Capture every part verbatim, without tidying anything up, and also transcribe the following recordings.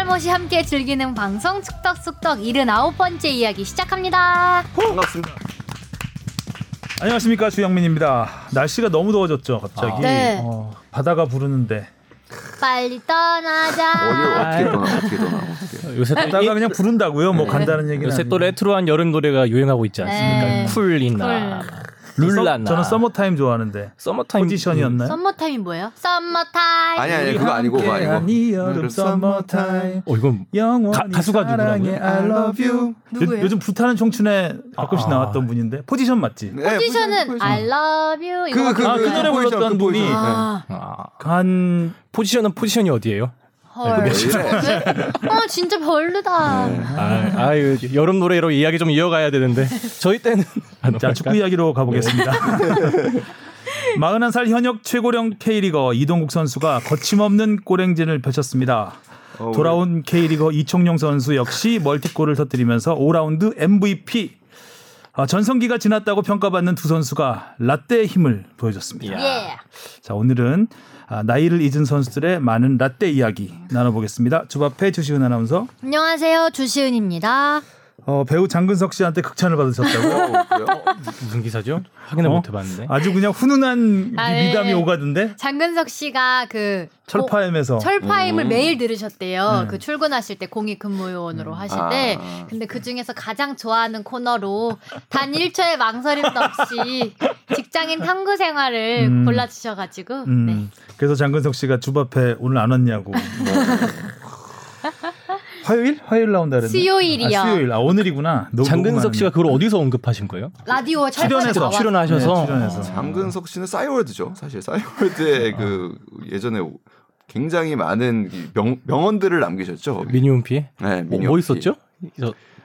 살못이 함께 즐기는 방송 쑥떡쑥떡 칠십구 번째 이야기 시작합니다. 반갑습니다. 안녕하십니까, 주영민입니다. 날씨가 너무 더워졌죠, 갑자기. 아, 네. 어, 바다가 부르는데 빨리 떠나자. 어디 어떻게 떠나? 어떻게 떠나? 요새 바다가 그냥 부른다고요? 뭐 네. 간다는 얘기는. 요새 아니고. 또 레트로한 여름 노래가 유행하고 있지 않습니까? 네. 쿨이나 룰라나. 저는 서머타임 좋아하는데. 서머타임 포지션이었나요? 서머타임이 뭐예요? 서머타임. 아니 아니 그거 아니고 그거 아니고. 아니 여름 서머타임. 어 이건 가, 가수가 누구라고요? 요, 요즘 부타는 청춘에 가끔씩 아. 나왔던 분인데 포지션 맞지? 네, 포지션은 포지션. I love you. 그, 그, 아, 그, 그 노래 불렀던 분이. 아. 아. 간 포지션은 포지션이 어디예요? 헐. 어 진짜 별로다. 네. 아, 아유 여름 노래로 이야기 좀 이어가야 되는데 저희 때는 자 축구 이야기로 가보겠습니다. 마흔한 살 현역 최고령 K리거 이동국 선수가 거침없는 골행진을 펼쳤습니다. 돌아온 K리거 이청용 선수 역시 멀티골을 터뜨리면서 오 라운드 엠브이피. 아, 전성기가 지났다고 평가받는 두 선수가 라떼의 힘을 보여줬습니다. Yeah. 자 오늘은 아, 나이를 잊은 선수들의 많은 라떼 이야기 나눠보겠습니다. 주바페 주시은 아나운서. 안녕하세요, 주시은입니다. 어, 배우 장근석 씨한테 극찬을 받으셨다고. 무슨 기사죠? 확인을 어? 못해봤는데. 아주 그냥 훈훈한 아, 미담이 네. 오가던데. 장근석 씨가 그 철파임에서 철파임을 음. 매일 들으셨대요. 네. 그 출근하실 때 공익근무요원으로 음. 하실 때. 아. 근데 그 중에서 가장 좋아하는 코너로 단 일 초의 망설임도 없이 직장인 탐구 생활을 음. 골라주셔가지고. 음. 네. 그래서 장근석 씨가 주 앞에 오늘 안 왔냐고. 화요일? 화요일 나온다 그랬는데 수요일이요. 아, 수요일. 아 오늘이구나. 장근석 씨가 그걸 어디서 언급하신 거예요? 라디오에 출연해서 출연하셔서. 네, 출연해서. 아, 장근석 씨는 싸이월드죠. 사실 싸이월드에 아. 그 예전에 굉장히 많은 명, 명언들을 남기셨죠. 미니홈피? 네. 미니홈피. 뭐 있었죠?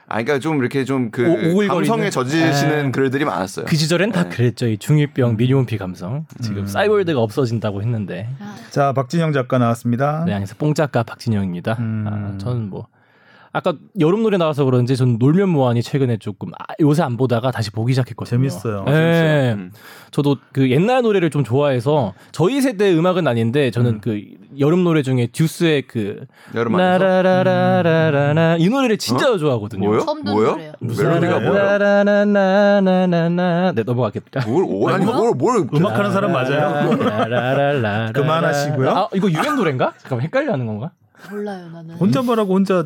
아, 그러니까 좀 이렇게 좀 그 감성에 젖으시는 글들이 많았어요. 그 시절엔 네. 다 그랬죠. 이 중이병 미니홈피 감성. 지금 음. 싸이월드가 없어진다고 했는데. 아. 자, 박진영 작가 나왔습니다. 네, 안녕하세요. 뽕 작가 박진영입니다. 음. 아, 저는 뭐 아까 여름 노래 나와서 그런지 전 놀면 뭐하니 최근에 조금 아, 요새 안 보다가 다시 보기 시작했거든요. 재밌어요. 네. 재밌어요. 음. 저도 그 옛날 노래를 좀 좋아해서 저희 세대 음악은 아닌데 저는 음. 그 여름 노래 중에 듀스의 그 나라라라라라라 음. 이 노래를 진짜 어? 좋아하거든요. 뭐요? 뭐요? 멜로디가 뭐야? 라라라라라라나 네 넘어가겠다. 뭘 아니 뭘 뭘 음악하는 사람 맞아요? 라라라라 그만하시고요. 아 이거 유행 노래인가? 잠깐만 헷갈려하는 건가? 몰라요 나는. 혼자 말하고 혼자.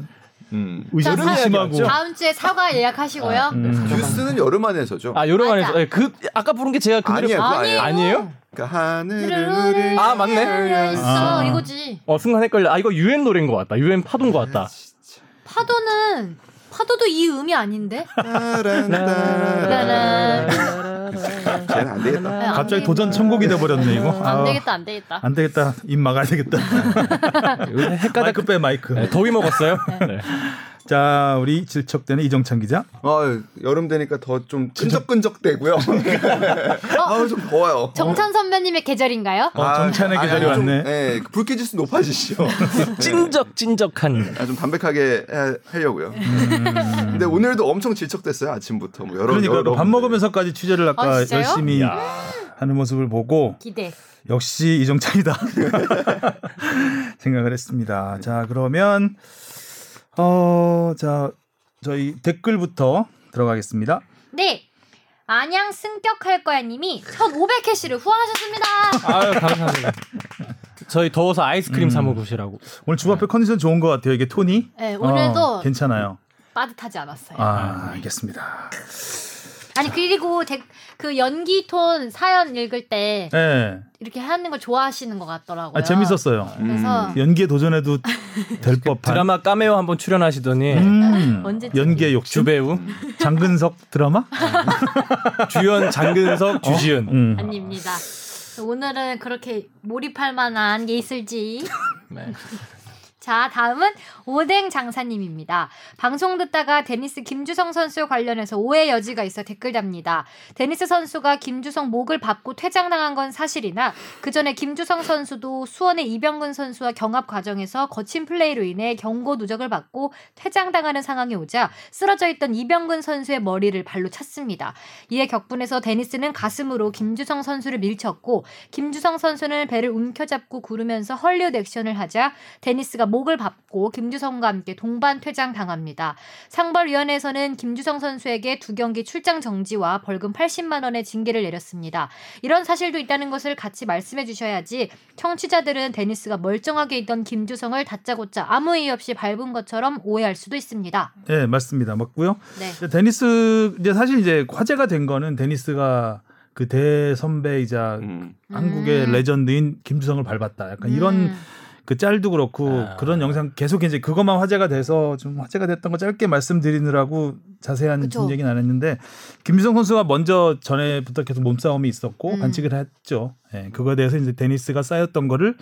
음. 여름 심하고 다음 주에 사과 예약하시고요. 아, 음. 뉴스는 여름 안에서죠. 아 여름 안에서 네, 그 아까 부른 게 제가 그 노래 아니에요. 아니에요? 그러니까 하늘을 아 맞네. 있어 아. 이거지. 어 순간 헷갈려. 아 이거 유엔 노래인 것 같다. 유엔 파도인 것 같다. 아, 파도는 파도도 이 음이 아닌데. 쟤는 안 되겠다. 네, 갑자기 도전 천국이 돼버렸네 이거. 안 아우. 되겠다, 안 되겠다. 안 되겠다, 입 막아야 되겠다. 헷갈다 마이크 빼 마이크. 네, 더위 먹었어요. 네. 네. 자, 우리 질척대는 이정찬 기자. 어, 여름 되니까 더 좀 끈적끈적대고요. 어? 아우 좀 더워요. 정찬 선배님의 계절인가요? 어, 정찬의 아, 계절이 아니, 왔네. 좀, 네, 불쾌지수 높아지시죠. 찐적찐적한. 아, 좀 담백하게 해, 하려고요. 음. 근데 오늘도 엄청 질척댔어요 아침부터. 뭐 여러, 그러니까 여러 밥 먹으면서까지 취재를 아까 어, 열심히 야. 하는 모습을 보고. 기대. 역시 이정찬이다. 생각을 했습니다. 자, 그러면. 어, 자 저희 댓글부터 들어가겠습니다. 네, 안양 승격할 거야님이 천오백 캐시를 후원하셨습니다. 아유 감사합니다. 저희 더워서 아이스크림 음. 사 먹으시라고. 오늘 주바페 네. 컨디션 좋은 것 같아요. 이게 톤이. 네, 오늘도 어, 괜찮아요. 빠듯하지 않았어요. 아, 알겠습니다. 아니 그리고 데, 그 연기톤 사연 읽을 때 네. 이렇게 하는 걸 좋아하시는 것 같더라고요. 아, 재밌었어요. 그래서 음. 연기에 도전해도 될 법한 드라마 까메오 한번 출연하시더니 음. 연기의 욕심 주배우 장근석 드라마 주연 장근석 주시은 어? 음. 아닙니다. 오늘은 그렇게 몰입할 만한 게 있을지. 네. 자, 다음은 오뎅 장사님입니다. 방송 듣다가 데니스 김주성 선수 관련해서 오해 여지가 있어 댓글 답니다. 데니스 선수가 김주성 목을 밟고 퇴장당한 건 사실이나 그 전에 김주성 선수도 수원의 이병근 선수와 경합 과정에서 거친 플레이로 인해 경고 누적을 받고 퇴장당하는 상황이 오자 쓰러져 있던 이병근 선수의 머리를 발로 찼습니다. 이에 격분해서 데니스는 가슴으로 김주성 선수를 밀쳤고 김주성 선수는 배를 움켜잡고 구르면서 헐리우드 액션을 하자 데니스가 목을 밟고 김주성과 함께 동반 퇴장당합니다. 상벌위원회에서는 김주성 선수에게 두 경기 출장 정지와 벌금 팔십만 원의 징계를 내렸습니다. 이런 사실도 있다는 것을 같이 말씀해 주셔야지 청취자들은 데니스가 멀쩡하게 있던 김주성을 다짜고짜 아무 이유 없이 밟은 것처럼 오해할 수도 있습니다. 네, 맞습니다. 맞고요. 네. 데니스 이제 사실 이제 화제가 된 거는 데니스가 그 대선배이자 음. 한국의 음. 레전드인 김주성을 밟았다. 약간 음. 이런 그 짤도 그렇고 아. 그런 영상 계속 이제 그것만 화제가 돼서 좀 화제가 됐던 거 짧게 말씀드리느라고 자세한 얘기는 안 했는데 김주성 선수가 먼저 전에부터 계속 몸싸움이 있었고 음. 반칙을 했죠. 예, 그거에 대해서 이제 데니스가 쌓였던 거를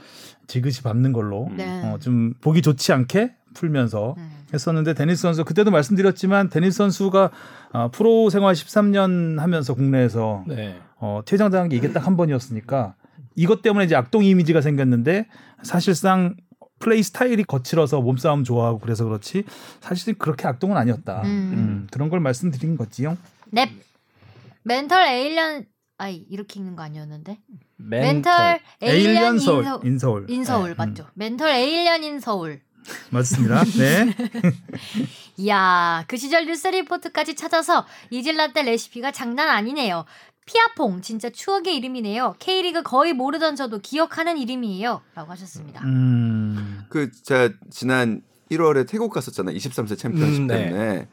지그시 밟는 걸로 네. 어, 좀 보기 좋지 않게 풀면서 음. 했었는데 데니스 선수 그때도 말씀드렸지만 데니스 선수가 어, 프로 생활 십삼 년 하면서 국내에서 네. 어, 퇴장당한 게 이게 딱 한 번이었으니까 이것 때문에 이제 악동 이미지가 생겼는데 사실상 플레이 스타일이 거칠어서 몸싸움 좋아하고 그래서 그렇지 사실 그렇게 악동은 아니었다. 음. 음, 그런 걸 말씀드린 거지요. 넵. 멘털 에일리언 아 이렇게 읽는 거 아니었는데. 멘털, 멘털 에일리언 인서울. 인서울. 인서울 네. 맞죠. 음. 멘털 에일리언 인서울. 맞습니다. 네. 이야, 그 시절 뉴스 리포트까지 찾아서 이질라떼 레시피가 장난 아니네요. 피아퐁 진짜 추억의 이름이네요. K리그 거의 모르던 저도 기억하는 이름이에요. 라고 하셨습니다. 음... 그 제가 지난 일월에 태국 갔었잖아요. 이십삼 세 챔피언십 음, 네. 때문에.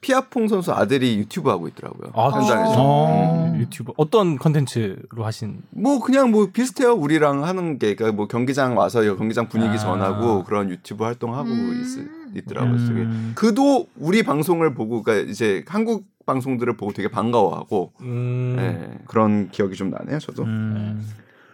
피아퐁 선수 아들이 유튜브 하고 있더라고요. 아, 현장에서. 아~ 음. 유튜브 어떤 컨텐츠로 하신? 뭐 그냥 뭐 비슷해요. 우리랑 하는 게 그러니까 뭐 경기장 와서 경기장 분위기 아~ 전하고 그런 유튜브 활동하고 음~ 있, 있더라고요. 음~ 그도 우리 방송을 보고 그러니까 이제 한국 방송들을 보고 되게 반가워하고 음~ 네, 그런 기억이 좀 나네요. 저도. 음~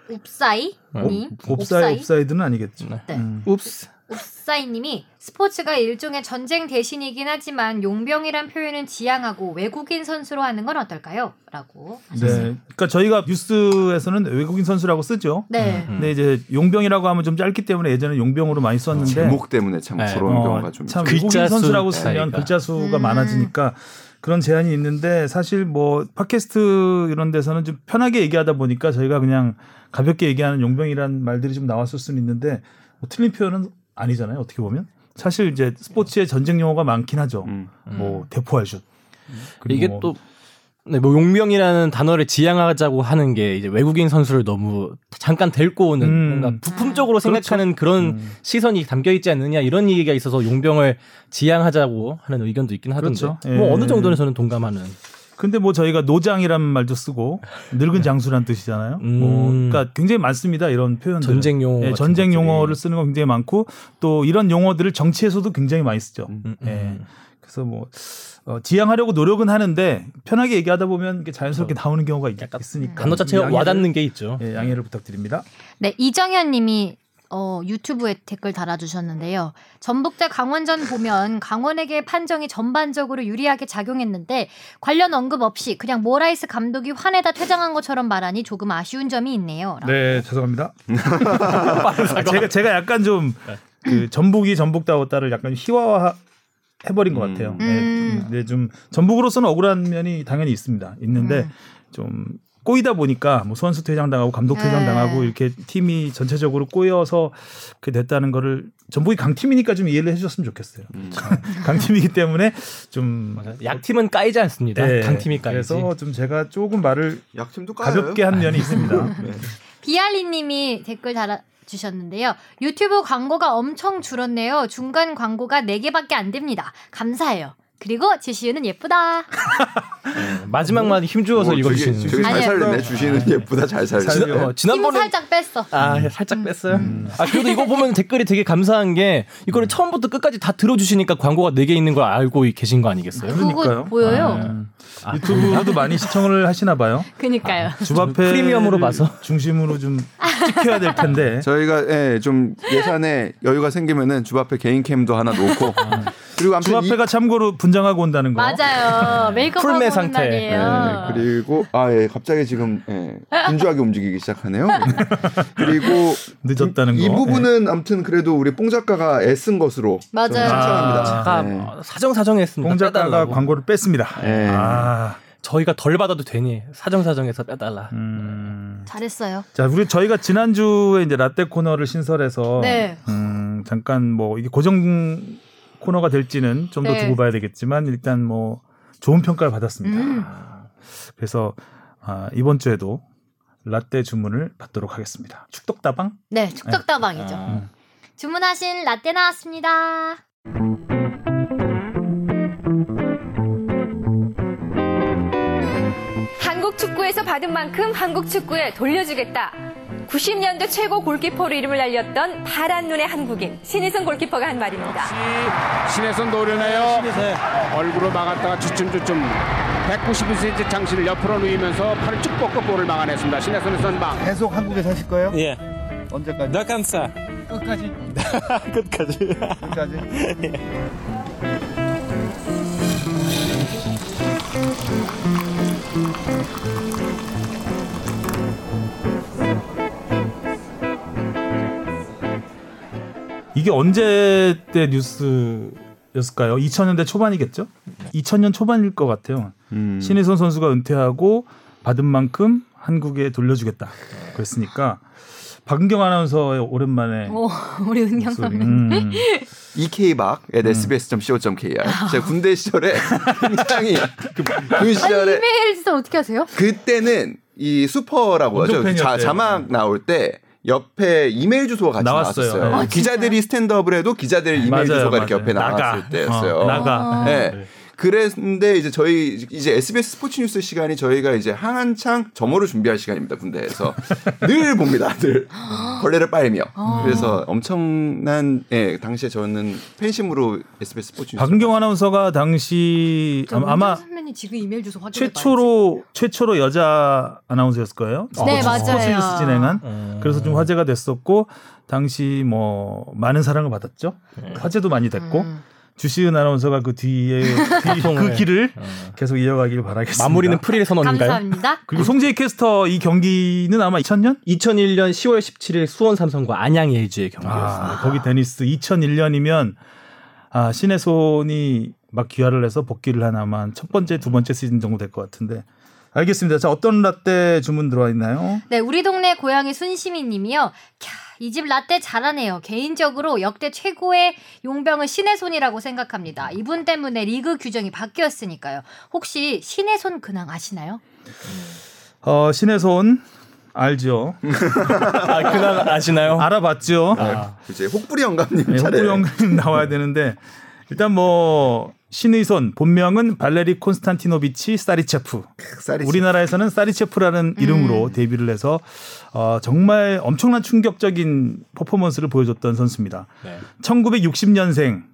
옵사이 님. 옵사이 옵사이드는 아니겠죠. 네. 음. 옵스. 옵사이님이 스포츠가 일종의 전쟁 대신이긴 하지만 용병이란 표현은 지양하고 외국인 선수로 하는 건 어떨까요? 라고 하셨어요. 네, 그러니까 저희가 뉴스에서는 외국인 선수라고 쓰죠. 네. 음. 근데 이제 용병이라고 하면 좀 짧기 때문에 예전에 용병으로 많이 썼는데 제목 때문에 참 그런 네. 경우가 어, 좀 참 글자 외국인 선수라고 쓰면 그러니까. 글자 수가 음. 많아지니까 그런 제한이 있는데 사실 뭐 팟캐스트 이런 데서는 좀 편하게 얘기하다 보니까 저희가 그냥 가볍게 얘기하는 용병이란 말들이 좀 나왔을 수는 있는데 뭐 틀린 표현은 아니잖아요. 어떻게 보면 사실 이제 스포츠에 전쟁 용어가 많긴 하죠. 음, 음. 뭐 대포알슛 이게 뭐, 또 네, 뭐 용병이라는 단어를 지향하자고 하는 게 이제 외국인 선수를 너무 잠깐 데리고 오는 음. 뭔가 부품적으로 생각하는 그렇죠. 그런 음. 시선이 담겨 있지 않느냐 이런 얘기가 있어서 용병을 지향하자고 하는 의견도 있긴 하던데 그렇죠. 예. 뭐 어느 정도는 저는 동감하는. 근데 뭐 저희가 노장이라는 말도 쓰고 늙은 장수란 뜻이잖아요. 음. 뭐 그러니까 굉장히 많습니다. 이런 표현들. 전쟁 용어. 예, 전쟁 용어를 쓰는 거 굉장히 많고 또 이런 용어들을 정치에서도 굉장히 많이 쓰죠. 음. 예. 그래서 뭐 어, 지향하려고 노력은 하는데 편하게 얘기하다 보면 이게 자연스럽게 어. 나오는 경우가 있, 있으니까 단어 자체가 양해를, 와닿는 게 있죠. 예, 양해를 부탁드립니다. 네, 이정현 님이 어, 유튜브에 댓글 달아주셨는데요. 전북대 강원전 보면 강원에게 판정이 전반적으로 유리하게 작용했는데 관련 언급 없이 그냥 모라이스 감독이 화내다 퇴장한 것처럼 말하니 조금 아쉬운 점이 있네요. 라고. 네, 죄송합니다. 제가 제가 약간 좀 그 전북이 전북다웠다를 약간 희화화 해버린 것 같아요. 음. 네, 근데 좀 전북으로서는 억울한 면이 당연히 있습니다. 있는데 음. 좀. 꼬이다 보니까 뭐 선수 퇴장당하고 감독 퇴장당하고 이렇게 팀이 전체적으로 꼬여서 그게 됐다는 거를 전북이 강팀이니까 좀 이해를 해주셨으면 좋겠어요. 음. 강팀이기 때문에 좀 약팀은 까이지 않습니다. 네. 강팀이 까이지. 그래서 좀 제가 조금 말을 약팀도 가볍게 한 면이 있습니다. 네. 비알리님이 댓글 달아. 주셨는데요. 유튜브 광고가 엄청 줄었네요. 중간 광고가 네 개밖에 안 됩니다. 감사해요. 그리고 주시은은 예쁘다. 네, 마지막만 힘주어서 읽어주시는. 되게, 되게 잘 살렸네. 주시은은 예쁘다. 잘 살렸네. 어, 지난번에 힘 살짝 뺐어. 아 살짝 음. 뺐어요. 음. 아 그래도 이거 보면 댓글이 되게 감사한 게 이거를 처음부터 끝까지 다 들어주시니까 광고가 네 개 있는 걸 알고 계신 거 아니겠어요? 그러니까요. 보여요. 아, 아, 유튜브로도 아, 많이 시청을 하시나 봐요. 그러니까요. 아, 주바페 프리미엄으로 봐서 중심으로 좀 찍혀야 될 텐데. 저희가 예, 좀 예산에 여유가 생기면은 주바페 개인 캠도 하나 놓고. 아. 그리고 주바페가 이... 참고로 분장하고 온다는 거. 맞아요. 메이크업하고 온다는 상태예요. 네, 그리고 아 예, 갑자기 지금 예, 분주하게 움직이기 시작하네요. 그리고 늦었다는 이, 거. 이 부분은 네. 아무튼 그래도 우리 뽕 작가가 애쓴 것으로 맞아요. 칭찬합니다. 아, 네. 사정사정했습니다. 뽕 작가가 광고를 뺐습니다. 네. 아. 저희가 덜 받아도 되니 사정사정해서 빼달라. 음... 잘했어요. 자, 우리 저희가 지난주에 이제 라떼 코너를 신설해서. 네. 음... 음, 잠깐 뭐 이게 고정 코너가 될지는 좀 더 네. 두고 봐야 되겠지만 일단 뭐 좋은 평가를 받았습니다. 음. 그래서 아, 이번 주에도 라떼 주문을 받도록 하겠습니다. 축덕다방? 네, 축덕다방이죠. 네. 아. 주문하신 라떼 나왔습니다. 한국 축구에서 받은 만큼 한국 축구에 돌려주겠다. 구십 년대 최고 골키퍼로 이름을 알렸던 파란 눈의 한국인 신의성 골키퍼가 한 말입니다. 신의성 노련해요. 얼굴로 막았다가 주춤주춤 백구십일 센티미터 장신을 옆으로 누이면서 팔을 쭉 뻗고 볼을 막아냈습니다. 신의성의 선방. 계속 한국에 사실 거예요? 예. 언제까지? 나간사. 끝까지. 끝까지. 끝까지. 예. 이게 언제 때 뉴스였을까요? 이천 년대 초반이겠죠? 이천 년 초반일 것 같아요. 음. 신의선 선수가 은퇴하고 받은 만큼 한국에 돌려주겠다. 그랬으니까 박은경 아나운서의 오랜만에 오, 우리 은경 선배님. 이케이박 at 에스비에스 닷 씨오 닷 케이알. 제가 군대 시절에 굉장히 그 시절에 아니, 이메일 진짜 어떻게 하세요? 그때는 이 슈퍼라고 하죠. 자, 자막 나올 때 옆에 이메일 주소가 같이 나왔어요. 나왔었어요. 아, 기자들이 스탠드업을 해도 기자들 이메일 맞아요, 주소가 맞아요. 이렇게 옆에 나가. 나왔을 때였어요. 어, 나가. 네. 네. 그랬는데 이제 저희 이제 에스비에스 스포츠 뉴스 시간이 저희가 이제 한창 점호를 준비할 시간입니다. 군대에서 늘 봅니다. 늘 걸레를 빨며. 그래서 엄청난 예, 당시에 저는 팬심으로 에스비에스 스포츠 뉴스. 박은경 아나운서가 당시 아마 선배님 지금 이메일 주소 최초로 최초로 여자 아나운서였을 거예요. 네, 어, 맞아요. 스포츠 뉴스 진행한. 음. 그래서 좀 화제가 됐었고 당시 뭐 많은 사랑을 받았죠. 네. 화제도 많이 됐고. 음. 주시은 아나운서가 그 뒤에 그 길을 어. 계속 이어가길 바라겠습니다. 마무리는 프릴 선언인가요? 감사합니다. 그리고 송재희 캐스터 이 경기는 아마 이천 년? 이천일 년 시월 십칠일 수원 삼성과 안양 엘지의 경기였습니다. 아, 거기 데니스 이천일 년이면 아, 신혜손이 막 귀화를 해서 복귀를 하나만 첫 번째, 두 번째 시즌 정도 될 것 같은데 알겠습니다. 자, 어떤 라떼 주문 들어와 있나요? 네, 우리 동네 고양이 순시미 님이요. 이 집 라떼 잘하네요. 개인적으로 역대 최고의 용병은 신혜손이라고 생각합니다. 이분 때문에 리그 규정이 바뀌었으니까요. 혹시 신혜손 근황 아시나요? 어, 신혜손 알죠. 아, 근황 아시나요? 알아봤죠. 아, 이제 혹부리 영감님 네, 차례. 혹부리 영감님 나와야 되는데 일단 뭐 신의손 본명은 발레리 콘스탄티노비치 사리체프. 사리체프. 우리나라에서는 사리체프라는 이름으로 음. 데뷔를 해서 어, 정말 엄청난 충격적인 퍼포먼스를 보여줬던 선수입니다. 네. 천구백육십 년생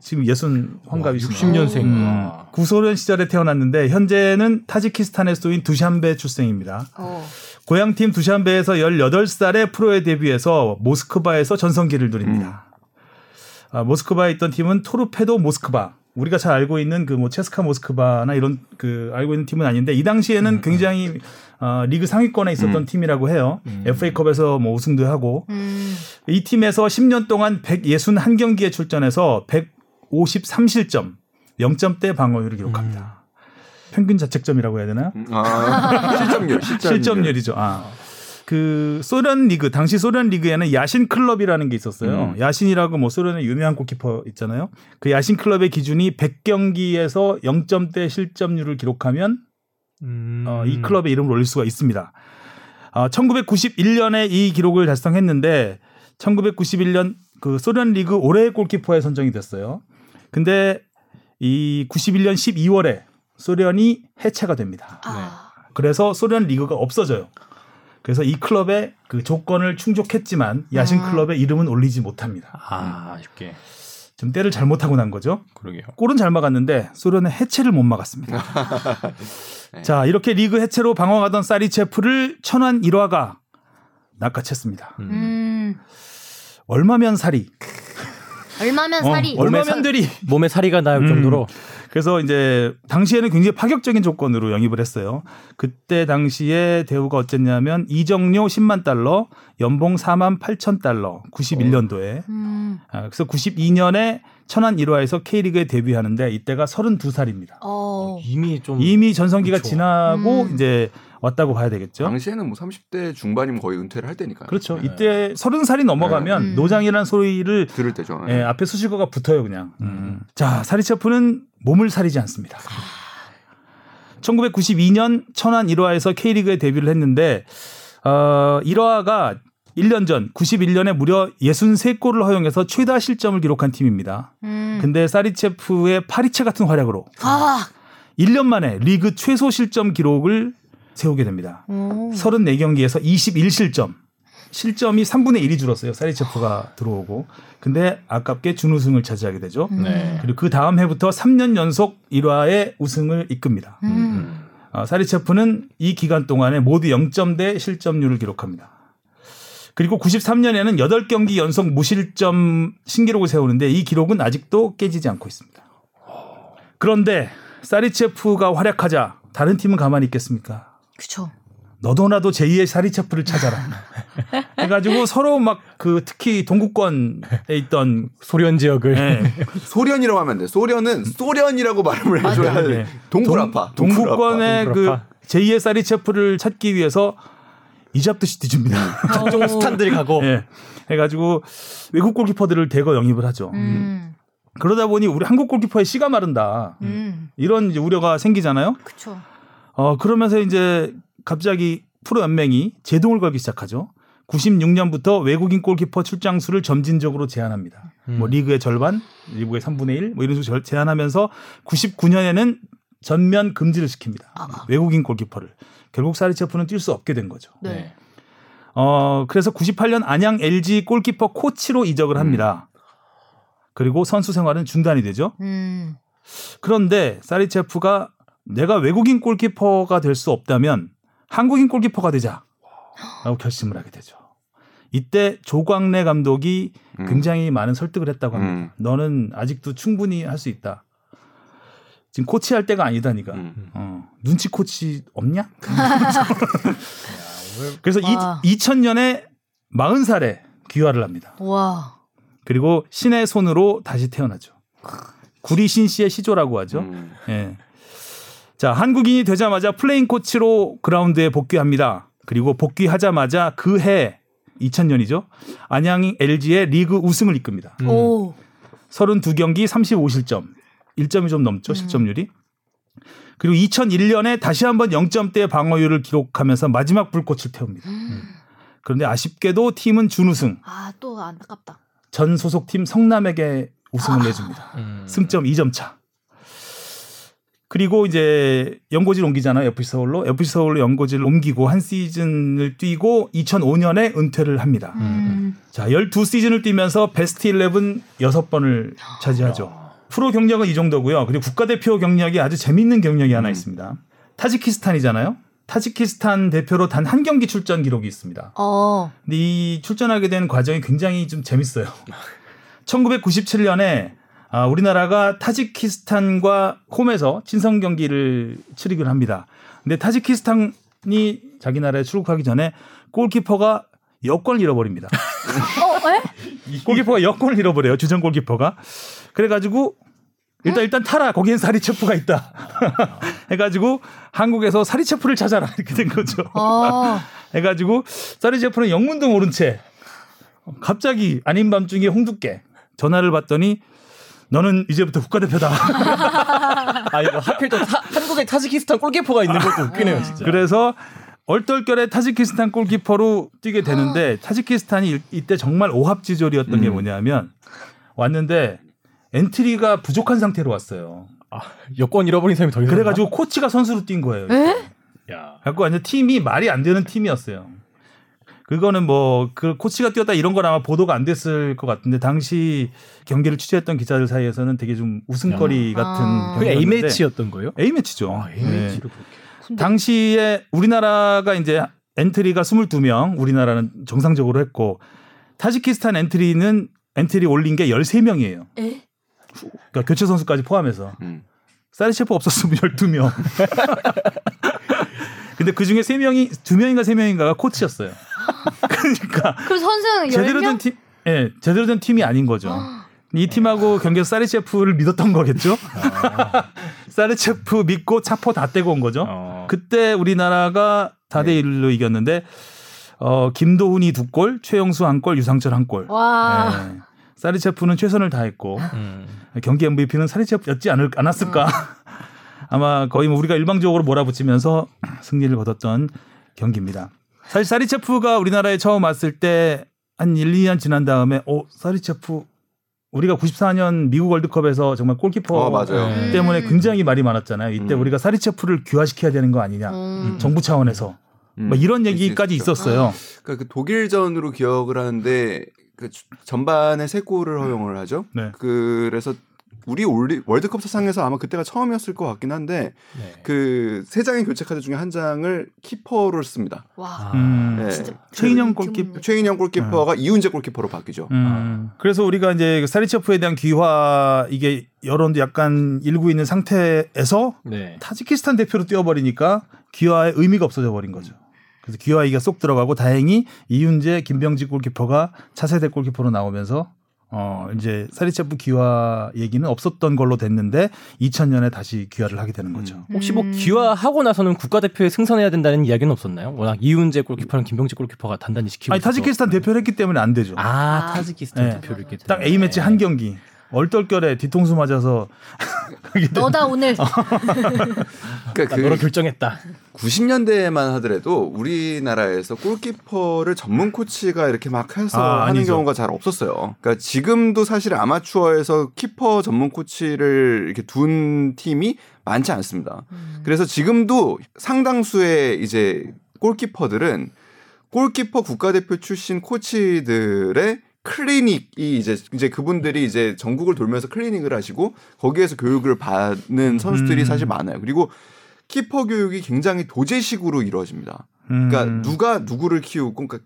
지금 예순 환갑이죠. 육십 년생 음, 구소련 시절에 태어났는데 현재는 타지키스탄의 수도인 두샨베 출생입니다. 오. 고향팀 두샨베에서 열여덟 살에 프로에 데뷔해서 모스크바에서 전성기를 누립니다. 음. 아, 모스크바에 있던 팀은 토르페도 모스크바. 우리가 잘 알고 있는 그 뭐 체스카 모스크바나 이런 그 알고 있는 팀은 아닌데 이 당시에는 굉장히 어, 리그 상위권에 있었던 음. 팀이라고 해요. 음. 에프에이컵에서 뭐 우승도 하고 음. 이 팀에서 십 년 동안 백육십일 경기에 출전해서 백오십삼 실점, 영 점대 방어율을 기록합니다. 음. 평균 자책점이라고 해야 되나? 아. 실점률, 실점률. 실점률이죠. 아. 그 소련 리그 당시 소련 리그에는 야신 클럽이라는 게 있었어요. 음. 야신이라고 뭐 소련의 유명한 골키퍼 있잖아요. 그 야신 클럽의 기준이 백 경기에서 영 점대 실점률을 기록하면 음. 어, 이 클럽의 이름을 올릴 수가 있습니다. 어, 천구백구십일 년에 이 기록을 달성했는데 천구백구십일 년 그 소련 리그 올해의 골키퍼에 선정이 됐어요. 근데 이 구십일 년 십이월에 소련이 해체가 됩니다. 아. 그래서 소련 리그가 없어져요. 그래서 이 클럽의 그 조건을 충족했지만 야신 아. 클럽의 이름은 올리지 못합니다. 아, 아쉽게. 좀 때를 잘못하고 난 거죠. 그러게요. 골은 잘 막았는데 소련은 해체를 못 막았습니다. 네. 자, 이렇게 리그 해체로 방황하던 사리체프를 천안 일화가 낚아챘습니다. 음. 음. 얼마면 사리. 얼마면 사리. 어, 얼마면 들이 몸에 사리가 날 음. 정도로. 그래서 이제 당시에는 굉장히 파격적인 조건으로 영입을 했어요. 그때 당시에 대우가 어쨌냐면 이정료 십만 달러, 연봉 사만 팔천 달러, 구십일 년도에. 음. 그래서 구십이 년에 천안 일화에서 K리그에 데뷔하는데 이때가 서른두 살입니다. 어. 이미 좀 이미 전성기가 그쵸. 지나고 음. 이제 왔다고 봐야 되겠죠. 당시에는 뭐 삼십 대 중반이면 거의 은퇴를 할 때니까요. 그렇죠. 네. 이때 서른 살이 넘어가면 네. 노장이라는 소리를 들을 때죠. 네. 네, 앞에 수식어가 붙어요 그냥. 음. 자, 사리체프는 몸을 사리지 않습니다. 천구백구십이 년 천안 일화에서 K리그에 데뷔를 했는데 어, 일화가 일 년 전 구십일 년에 무려 육십삼 골을 허용해서 최다 실점을 기록한 팀입니다. 음. 근데 사리체프의 파리채 같은 활약으로 아. 일 년 만에 리그 최소 실점 기록을 세우게 됩니다. 오. 삼십사 경기에서 이십일 실점. 실점이 삼분의 일이 줄었어요. 사리체프가 들어오고. 근데 아깝게 준우승을 차지하게 되죠. 네. 그리고 그 다음 해부터 삼 년 연속 일화의 우승을 이끕니다. 음. 어, 사리체프는 이 기간 동안에 모두 영 점대 실점률을 기록합니다. 그리고 구십삼 년에는 여덟 경기 연속 무실점 신기록을 세우는데 이 기록은 아직도 깨지지 않고 있습니다. 그런데 사리체프가 활약하자 다른 팀은 가만히 있겠습니까? 그렇죠. 너도나도 제이의 사리체프를 찾아라. 해가지고 서로 막 그 특히 동구권에 있던 소련 지역을 네. 소련이라고 하면 안 돼. 소련은 소련이라고 말을 해줘야 돼. 네. 동굴아파. 동구권의 그 제이의 사리체프를 찾기 위해서 이잡듯이 뒤집니다. 각종 스탄들이 가고. 네. 해가지고 외국 골키퍼들을 대거 영입을 하죠. 음. 그러다 보니 우리 한국 골키퍼의 씨가 마른다. 음. 이런 이제 우려가 생기잖아요. 그렇죠. 어, 그러면서 이제 갑자기 프로연맹이 제동을 걸기 시작하죠. 구십육 년부터 외국인 골키퍼 출장 수를 점진적으로 제한합니다. 음. 뭐 리그의 절반, 리그의 삼분의 일 뭐 이런 식으로 제한하면서 구십구 년에는 전면 금지를 시킵니다. 아. 외국인 골키퍼를. 결국 사리체프는 뛸 수 없게 된 거죠. 네. 어, 그래서 구십팔 년 안양 엘지 골키퍼 코치로 이적을 합니다. 음. 그리고 선수 생활은 중단이 되죠. 음. 그런데 사리체프가 내가 외국인 골키퍼가 될 수 없다면 한국인 골키퍼가 되자라고 결심을 하게 되죠. 이때 조광래 감독이 음. 굉장히 많은 설득을 했다고 합니다. 음. 너는 아직도 충분히 할 수 있다. 지금 코치할 때가 아니다, 니가. 음. 어. 눈치 코치 없냐? 그래서 이, 이천 년에 마흔 살에 귀화를 합니다. 와. 그리고 신의 손으로 다시 태어나죠. 구리신 씨의 시조라고 하죠. 음. 예. 자, 한국인이 되자마자 플레잉 코치로 그라운드에 복귀합니다. 그리고 복귀하자마자 그 해 이천 년이죠. 안양 엘지의 리그 우승을 이끕니다. 음. 오. 삼십이 경기 삼십오 실점. 일 점이 좀 넘죠. 음. 실점률이. 그리고 이천일 년에 다시 한번 영 점대 방어율을 기록하면서 마지막 불꽃을 태웁니다. 음. 그런데 아쉽게도 팀은 준우승. 아, 또 안타깝다. 전 소속팀 성남에게 우승을 아. 내줍니다. 음. 승점 이 점 차. 그리고 이제 연고지를 옮기잖아요. 에프씨 서울로. 에프씨 서울로 연고지를 옮기고 한 시즌을 뛰고 이천오 년에 은퇴를 합니다. 음. 자, 열두 시즌을 뛰면서 베스트 십일 여섯 번을 차지하죠. 프로 경력은 이 정도고요. 그리고 국가대표 경력이 아주 재미있는 경력이 음. 하나 있습니다. 타지키스탄이잖아요. 타지키스탄 대표로 단 한 경기 출전 기록이 있습니다. 어. 근데 이 출전하게 된 과정이 굉장히 좀 재밌어요. 천구백구십칠 년에 아, 우리나라가 타지키스탄과 홈에서 친선 경기를 치르기로 합니다. 근데 타지키스탄이 자기 나라에 출국하기 전에 골키퍼가 여권을 잃어버립니다. 어, 에? 골키퍼가 여권을 잃어버려요. 주전 골키퍼가. 그래가지고 일단 응? 일단 타라. 거기엔 사리체프가 있다. 해가지고 한국에서 사리체프를 찾아라. 이렇게 된 거죠. 어. 해가지고 사리체프는 영문동 오른 채 갑자기 아닌 밤중에 홍두깨 전화를 받더니 너는 이제부터 국가대표다. 아 이거 하필 또 타, 한국에 타지키스탄 골키퍼가 있는 것도 웃기네요. 진짜. 그래서 얼떨결에 타지키스탄 골키퍼로 뛰게 되는데 타지키스탄이 이때 정말 오합지졸이었던 음. 게 뭐냐면 왔는데 엔트리가 부족한 상태로 왔어요. 아, 여권 잃어버린 사람이 더 이상. 그래가지고 코치가 선수로 뛴 거예요. 에? 야. 그래서 완전 팀이 말이 안 되는 팀이었어요. 그거는 뭐 그 코치가 뛰었다 이런 건 아마 보도가 안 됐을 것 같은데 당시 경기를 취재했던 기자들 사이에서는 되게 좀 웃음거리 야. 같은. 아. 그게 A 매치였던 거예요? A 매치죠. 아, A 매치로. 네. 당시에 우리나라가 이제 엔트리가 스물두 명, 우리나라는 정상적으로 했고 타지키스탄 엔트리는 엔트리 올린 게 열세 명이에요. 에? 그러니까 교체 선수까지 포함해서. 음. 사리체프 없었으면 열두 명. 근데 그중에 세 명이 두 명인가 세 명인가가 코치였어요. 그러니까 그럼 선수는 제대로 된 팀 예, 제대로 된 팀이 아닌 거죠. 이 팀하고 경기에서 사리체프를 믿었던 거겠죠? 아. 사리체프 믿고 차포 다 떼고 온 거죠. 어. 그때 우리나라가 사 대 일로 네. 이겼는데 어, 김도훈이 두 골, 최영수 한 골, 유상철 한 골. 와. 네. 사리체프는 최선을 다했고 음. 경기 엠브이피는 사리체프였지 않을, 않았을까. 음. 아마 거의 뭐 우리가 일방적으로 몰아붙이면서 승리를 거뒀던 경기입니다. 사실 사리체프가 우리나라에 처음 왔을 때 한 일, 이 년 지난 다음에 어, 사리체프 우리가 구십사 년 미국 월드컵에서 정말 골키퍼 어, 때문에 굉장히 말이 많았잖아요. 이때 음. 우리가 사리체프를 귀화시켜야 되는 거 아니냐. 음. 정부 차원에서. 음. 막 이런 얘기까지 있었죠. 있었어요. 그러니까 그 독일전으로 기억을 하는데 그 전반에 세 골을 허용을 하죠. 네. 그래서 우리 올리, 월드컵 사상에서 아마 그때가 처음이었을 것 같긴 한데 네. 그 세 장의 교체 카드 중에 한 장을 키퍼로 씁니다. 와, 음, 네. 진짜 최인영 골키퍼, 최인영 골키퍼가 음. 이훈재 골키퍼로 바뀌죠. 음. 그래서 우리가 이제 사리체프에 대한 귀화 이게 여론도 약간 일고 있는 상태에서 네. 타지키스탄 대표로 뛰어버리니까 귀화의 의미가 없어져 버린 거죠. 그래서 귀화이가 쏙 들어가고 다행히 이훈재, 김병지 골키퍼가 차세대 골키퍼로 나오면서. 어 이제 사리체프 귀화 얘기는 없었던 걸로 됐는데 이천 년에 다시 귀화를 하게 되는 거죠. 음. 혹시 뭐 귀화하고 나서는 국가대표에 승선해야 된다는 이야기는 없었나요? 워낙 이훈재 골키퍼랑 김병지 골키퍼가 단단히 지키고 아니 있어서. 타지키스탄 대표를 했기 때문에 안 되죠. 아, 아 타지키스탄 네. 대표를 했기 때문에 딱 A매치 한 경기 얼떨결에 뒤통수 맞아서 너다 오늘 그러니까 그 너로 결정했다. 구십 년대만 하더라도 우리나라에서 골키퍼를 전문 코치가 이렇게 막 해서 아, 하는 아니죠. 경우가 잘 없었어요. 그러니까 지금도 사실 아마추어에서 키퍼 전문 코치를 이렇게 둔 팀이 많지 않습니다. 음. 그래서 지금도 상당수의 이제 골키퍼들은 골키퍼 국가대표 출신 코치들의 클리닉이 이제 이제 그분들이 이제 전국을 돌면서 클리닉을 하시고 거기에서 교육을 받는 선수들이 음. 사실 많아요. 그리고 키퍼 교육이 굉장히 도제식으로 이루어집니다. 음. 그러니까 누가 누구를 키우고 그러니까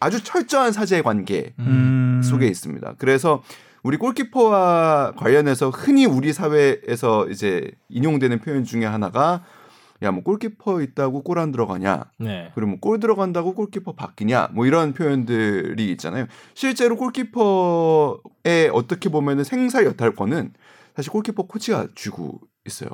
아주 철저한 사제 관계 음. 속에 있습니다. 그래서 우리 골키퍼와 관련해서 흔히 우리 사회에서 이제 인용되는 표현 중에 하나가 야, 뭐 골키퍼 있다고 골 안 들어가냐? 네. 그러면 골 들어간다고 골키퍼 바뀌냐? 뭐 이런 표현들이 있잖아요. 실제로 골키퍼의 어떻게 보면은 생사 여탈권은 사실 골키퍼 코치가 쥐고 있어요.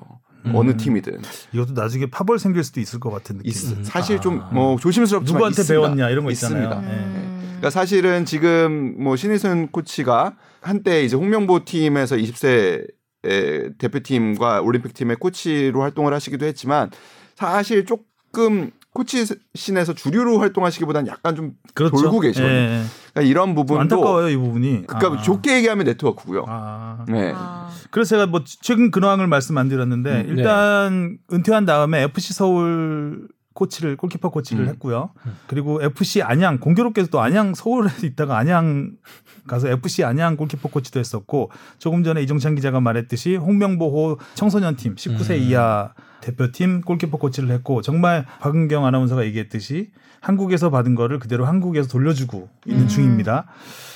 음. 어느 팀이든. 이것도 나중에 파벌 생길 수도 있을 것 같은 느낌. 있, 사실 좀 뭐 조심스럽지만 누구한테 있습니다. 배웠냐 이런 거 있잖아요. 있습니다. 음. 네. 그러니까 사실은 지금 뭐 신의성 코치가 한때 이제 홍명보 팀에서 이십 세 에, 대표팀과 올림픽팀의 코치로 활동을 하시기도 했지만 사실 조금 코치신에서 주류로 활동하시기보다는 약간 좀 그렇죠. 돌고 계셔요. 예. 그러니까 이런 부분도 안타까워요, 이 부분이. 그러니까 아. 좋게 얘기하면 네트워크고요. 아. 네. 아. 그래서 제가 뭐 최근 근황을 말씀 안 드렸는데 음, 일단 네. 은퇴한 다음에 에프씨 서울 코치를 골키퍼 코치를 음. 했고요. 음. 그리고 에프씨 안양 공교롭게도 또 안양 서울에 있다가 안양 가서 에프씨 안양 골키퍼 코치도 했었고 조금 전에 이정찬 기자가 말했듯이 홍명보호 청소년팀 십구 세 음. 이하 대표팀 골키퍼 코치를 했고 정말 박은경 아나운서가 얘기했듯이 한국에서 받은 거를 그대로 한국에서 돌려주고 있는 음. 중입니다.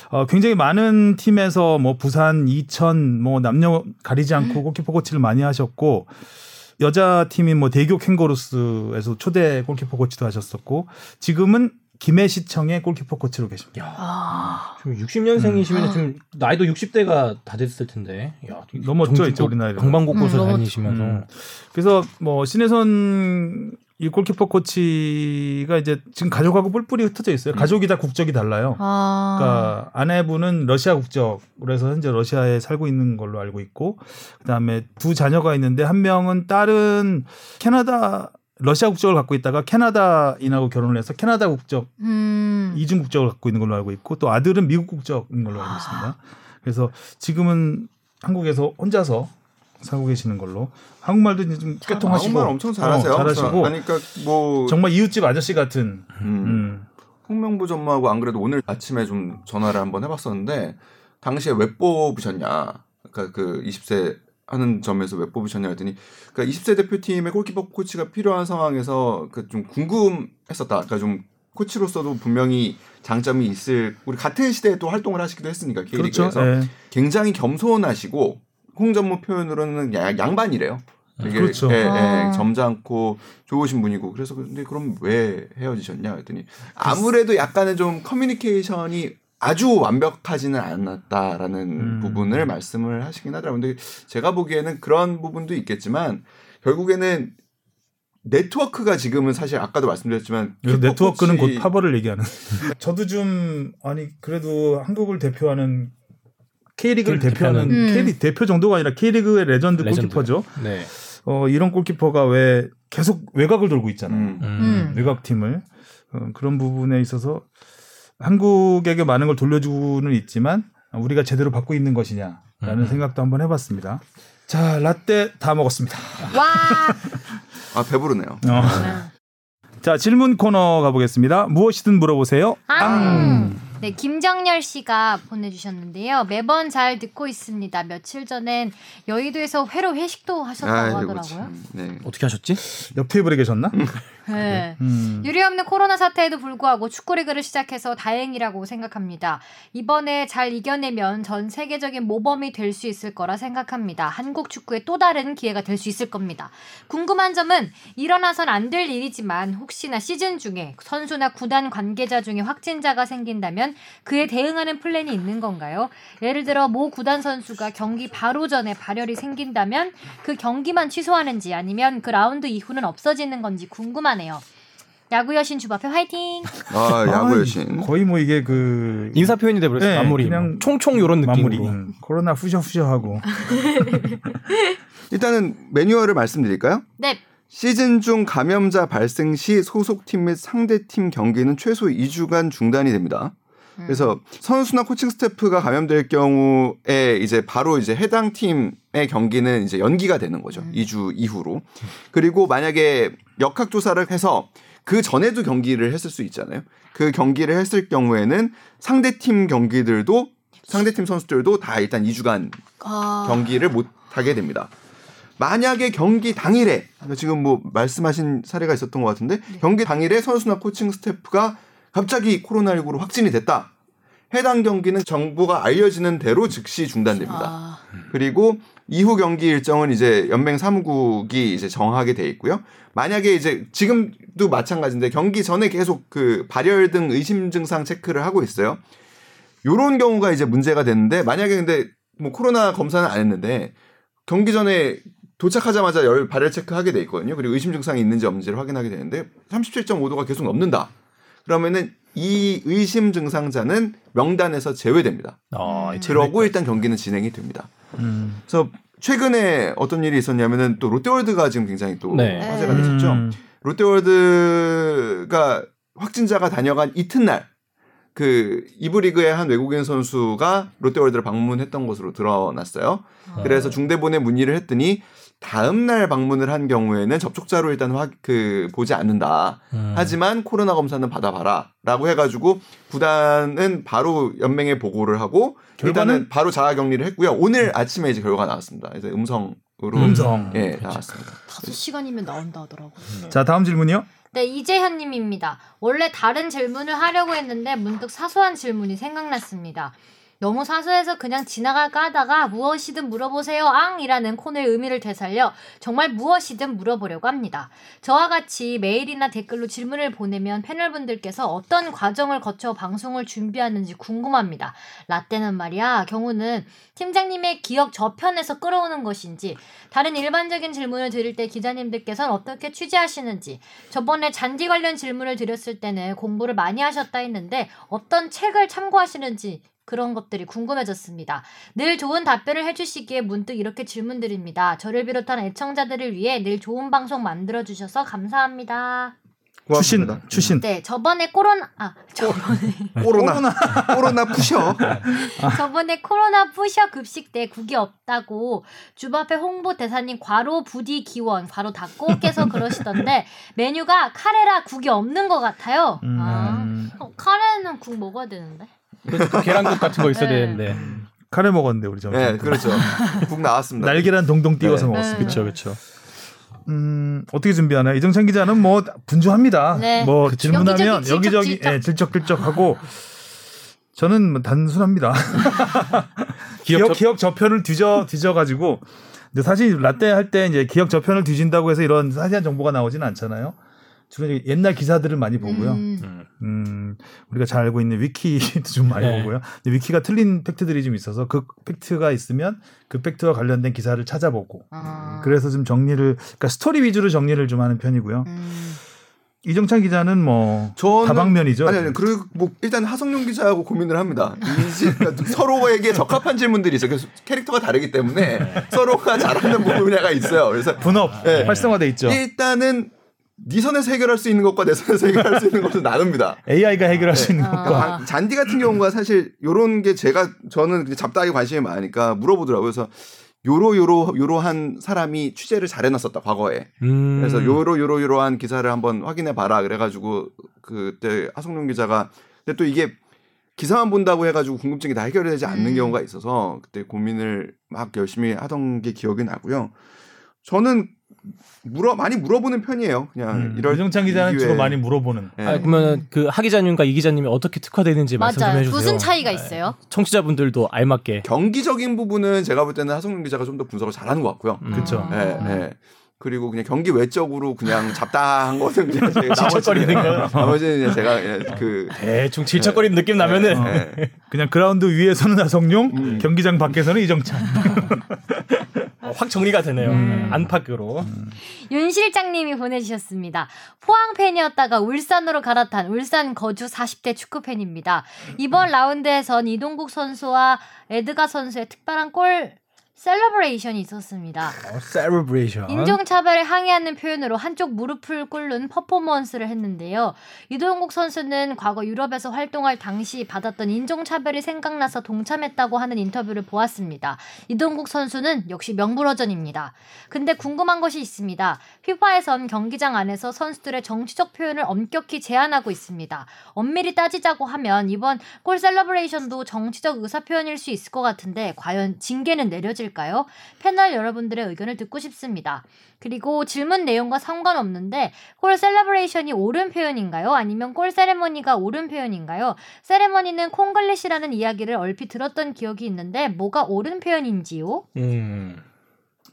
어, 굉장히 많은 팀에서 뭐 부산, 이천 뭐 남녀 가리지 않고 골키퍼 코치를 많이 하셨고 여자 팀인 뭐 대교 캥거루스에서 초대 골키퍼 코치도 하셨었고 지금은 김해시청의 골키퍼 코치로 계십니다. 야, 지금 육십 년생이시면 음. 지금 나이도 육십 대가 다 됐을 텐데. 야, 넘었죠, 이제 우리 나이로. 방방곡곡에서 음, 다니시면서. 음. 그래서 뭐 신혜선 이 골키퍼 코치가 이제 지금 가족하고 뿔뿔이 흩어져 있어요. 가족이 다 국적이 달라요. 아. 그러니까 아내분은 러시아 국적, 그래서 현재 러시아에 살고 있는 걸로 알고 있고, 그 다음에 두 자녀가 있는데 한 명은 딸은 캐나다. 러시아 국적을 갖고 있다가 캐나다인하고 결혼을 해서 캐나다 국적, 음. 이중 국적을 갖고 있는 걸로 알고 있고 또 아들은 미국 국적인 걸로 알고 있습니다. 그래서 지금은 한국에서 혼자서 살고 계시는 걸로 한국말도 이제 좀 꿰통하시고 한국말 엄청 잘하세요. 어, 잘하시고 그러니까 뭐 정말 이웃집 아저씨 같은 음. 음. 홍명보 전무하고 안 그래도 오늘 아침에 좀 전화를 한번 해봤었는데 당시에 왜 뽑으셨냐 그러니까 그 이십 세 하는 점에서 왜 뽑으셨냐 했더니 그러니까 이십 세 대표팀의 골키퍼 코치가 필요한 상황에서 그 좀 궁금했었다. 그러니까 좀 코치로서도 분명히 장점이 있을 우리 같은 시대에 또 활동을 하시기도 했으니까 K리그에서 그렇죠. 굉장히 겸손하시고 홍전무 표현으로는 야, 양반이래요. 되게 그렇죠. 예, 예, 점잖고 좋으신 분이고 그래서 근데 그럼 왜 헤어지셨냐 했더니 아무래도 약간의 좀 커뮤니케이션이 아주 완벽하지는 않았다라는 음. 부분을 말씀을 하시긴 하더라고요. 근데 제가 보기에는 그런 부분도 있겠지만 결국에는 네트워크가 지금은 사실 아까도 말씀드렸지만 네트워크는 곧 파벌을 얘기하는. 저도 좀 아니 그래도 한국을 대표하는 K리그를 대표하는 음. K리그 대표 정도가 아니라 K리그의 레전드, 레전드. 골키퍼죠. 네. 어, 이런 골키퍼가 왜 계속 외곽을 돌고 있잖아요. 음. 음. 외곽팀을 어, 그런 부분에 있어서 한국에게 많은 걸 돌려주고는 있지만 우리가 제대로 받고 있는 것이냐라는 음. 생각도 한번 해봤습니다. 자, 라떼 다 먹었습니다. 와. 아, 배부르네요. 어. 자, 질문 코너 가보겠습니다. 무엇이든 물어보세요. 앙. 네, 김정열 씨가 보내주셨는데요. 매번 잘 듣고 있습니다. 며칠 전엔 여의도에서 회로 회식도 하셨다고 아이고, 하더라고요. 네. 어떻게 하셨지? 옆 테이블에 계셨나? 네. 음. 유례 없는 코로나 사태에도 불구하고 축구리그를 시작해서 다행이라고 생각합니다. 이번에 잘 이겨내면 전 세계적인 모범이 될 수 있을 거라 생각합니다. 한국 축구의 또 다른 기회가 될 수 있을 겁니다. 궁금한 점은 일어나선 안 될 일이지만 혹시나 시즌 중에 선수나 구단 관계자 중에 확진자가 생긴다면 그에 대응하는 플랜이 있는 건가요? 예를 들어 모 구단 선수가 경기 바로 전에 발열이 생긴다면 그 경기만 취소하는지 아니면 그 라운드 이후는 없어지는 건지 궁금합니다. 네요. 야구 여신 주바페 화이팅. 아, 야구 여신. 거의 뭐 이게 그 인사 표현이 돼 버렸어요. 네, 마무리. 그냥 총총 요런 느낌으로. 마무리. 코로나 후셔후셔하고. 일단은 매뉴얼을 말씀드릴까요? 네. 시즌 중 감염자 발생 시 소속팀 및 상대팀 경기는 최소 이 주간 중단이 됩니다. 음. 그래서 선수나 코칭 스태프가 감염될 경우에 이제 바로 이제 해당 팀의 경기는 이제 연기가 되는 거죠. 음. 이 주 이후로. 그리고 만약에 역학조사를 해서 그 전에도 경기를 했을 수 있잖아요. 그 경기를 했을 경우에는 상대팀 경기들도 상대팀 선수들도 다 일단 이 주간 아... 경기를 못하게 됩니다. 만약에 경기 당일에 지금 뭐 말씀하신 사례가 있었던 것 같은데 네. 경기 당일에 선수나 코칭 스태프가 갑자기 코로나십구로 확진이 됐다. 해당 경기는 정보가 알려지는 대로 즉시 중단됩니다. 아... 그리고 이후 경기 일정은 이제 연맹 사무국이 이제 정하게 돼 있고요. 만약에 이제 지금도 마찬가지인데 경기 전에 계속 그 발열 등 의심 증상 체크를 하고 있어요. 요런 경우가 이제 문제가 되는데 만약에 근데 뭐 코로나 검사는 안 했는데 경기 전에 도착하자마자 열 발열 체크하게 돼 있거든요. 그리고 의심 증상이 있는지 없는지를 확인하게 되는데 삼십칠 점 오 도가 계속 넘는다. 그러면은 이 의심 증상자는 명단에서 제외됩니다. 아, 그러고 일단 경기는 진행이 됩니다. 음. 그래서 최근에 어떤 일이 있었냐면은 또 롯데월드가 지금 굉장히 또 네. 화제가 음. 됐었죠. 롯데월드가 확진자가 다녀간 이튿날 그 이부 리그의 한 외국인 선수가 롯데월드를 방문했던 것으로 드러났어요. 아. 그래서 중대본에 문의를 했더니 다음 날 방문을 한 경우에는 접촉자로 일단 화, 그 보지 않는다. 음. 하지만 코로나 검사는 받아봐라 라고 해가지고 구단은 바로 연맹에 보고를 하고 일단은 바로 자가격리를 했고요. 오늘 아침에 이제 결과가 나왔습니다. 이제 음성으로 음성. 예, 그렇죠. 나왔습니다. 다섯 시간이면 나온다 하더라고요. 음. 자, 다음 질문이요. 네, 이재현 님입니다. 원래 다른 질문을 하려고 했는데 문득 사소한 질문이 생각났습니다. 너무 사소해서 그냥 지나갈까 하다가 무엇이든 물어보세요 앙이라는 코너의 의미를 되살려 정말 무엇이든 물어보려고 합니다. 저와 같이 메일이나 댓글로 질문을 보내면 패널분들께서 어떤 과정을 거쳐 방송을 준비하는지 궁금합니다. 라떼는 말이야 경우는 팀장님의 기억 저편에서 끌어오는 것인지 다른 일반적인 질문을 드릴 때 기자님들께서는 어떻게 취재하시는지 저번에 잔디 관련 질문을 드렸을 때는 공부를 많이 하셨다 했는데 어떤 책을 참고하시는지 그런 것들이 궁금해졌습니다. 늘 좋은 답변을 해주시기에 문득 이렇게 질문드립니다. 저를 비롯한 애청자들을 위해 늘 좋은 방송 만들어주셔서 감사합니다. 추신, 추신. 네, 저번에 코로나, 아, 저번에. 코로나, 코로나 푸셔. 저번에 코로나 푸셔 급식 때 국이 없다고 주바페 홍보 대사님 과로 부디 기원, 과로 닫고 깨서 그러시던데 메뉴가 카레라 국이 없는 것 같아요. 음. 아, 어, 카레는 국 먹어야 되는데. 계란국 같은 거 있어야 네. 되는데 카레 먹었는데 우리 점심. 네, 그렇죠. 국 나왔습니다. 날계란 동동 띄워서 네. 먹었습니다. 그렇죠, 그렇죠. 음, 어떻게 준비하나요? 이정찬 기자는 뭐 분주합니다. 네. 뭐 그쵸. 질문하면 여기저기 질척질척하고 네, 저는 뭐 단순합니다. 기억, 기억 저편을 뒤져 뒤져 가지고. 근데 사실 라떼 할 때 이제 기억 저편을 뒤진다고 해서 이런 사실한 정보가 나오진 않잖아요. 주로 옛날 기사들을 많이 보고요. 음. 음, 우리가 잘 알고 있는 위키도 좀 많이 네. 보고요. 근데 위키가 틀린 팩트들이 좀 있어서 그 팩트가 있으면 그 팩트와 관련된 기사를 찾아보고 아. 그래서 좀 정리를, 그러니까 스토리 위주로 정리를 좀 하는 편이고요. 음. 이정찬 기자는 뭐 저는, 다방면이죠. 아니, 아니 그리고 뭐 일단 하성룡 기자하고 고민을 합니다. 서로에게 적합한 질문들이 있어요. 그래서 캐릭터가 다르기 때문에 서로가 잘하는 분야가 있어요. 그래서 분업 네. 활성화돼 있죠. 일단은 네 선에서 해결할 수 있는 것과 내 선에서 해결할 수 있는 것을 나눕니다. 에이아이가 해결할 네. 수 있는 아. 것과 잔디 같은 경우가 사실 이런 게 제가 저는 잡다하게 관심이 많으니까 물어보더라고요. 그래서 요로 요로 요로한 사람이 취재를 잘 해놨었다 과거에. 음. 그래서 요로 요로 요로한 기사를 한번 확인해봐라. 그래가지고 그때 하성룡 기자가 근데 또 이게 기사만 본다고 해가지고 궁금증이 다 해결되지 않는 음. 경우가 있어서 그때 고민을 막 열심히 하던 게 기억이 나고요. 저는 물어 많이 물어보는 편이에요. 그냥 음. 이럴 이정찬 기자는 주로 많이 물어보는. 네. 아, 그러면 그 하 기자님과 이 기자님이 어떻게 특화되는지 말씀 좀 해주세요. 무슨 차이가 있어요? 청취자분들도 알맞게. 경기적인 부분은 제가 볼 때는 하성룡 기자가 좀 더 분석을 잘하는 것 같고요. 음. 그렇죠. 예. 네, 네. 그리고 그냥 경기 외적으로 그냥 잡다한 것은 그냥 질척거리는 거. 나머지는 그냥 제가 그냥 그 대충 질척거리는 네. 느낌 나면은 네. 네. 그냥 그라운드 위에서는 하성룡, 음. 경기장 밖에서는 이정찬. 확 정리가 되네요. 음. 안팎으로. 음. 윤 실장님이 보내주셨습니다. 포항 팬이었다가 울산으로 갈아탄 울산 거주 사십 대 축구 팬입니다. 이번 라운드에선 이동국 선수와 에드가 선수의 특별한 골 셀러브레이션이 있었습니다. 어, 셀러브레이션. 인종차별에 항의하는 표현으로 한쪽 무릎을 꿇는 퍼포먼스를 했는데요. 이동국 선수는 과거 유럽에서 활동할 당시 받았던 인종차별이 생각나서 동참했다고 하는 인터뷰를 보았습니다. 이동국 선수는 역시 명불허전입니다. 근데 궁금한 것이 있습니다. 피파에선 경기장 안에서 선수들의 정치적 표현을 엄격히 제한하고 있습니다. 엄밀히 따지자고 하면 이번 골 셀러브레이션도 정치적 의사표현일 수 있을 것 같은데 과연 징계는 내려질 까요? 패널 여러분들의 의견을 듣고 싶습니다. 그리고 질문 내용과 상관없는데 골 셀러브레이션이 옳은 표현인가요? 아니면 골 세레머니가 옳은 표현인가요? 세레머니는 콩글리시라는 이야기를 얼핏 들었던 기억이 있는데 뭐가 옳은 표현인지요? 음.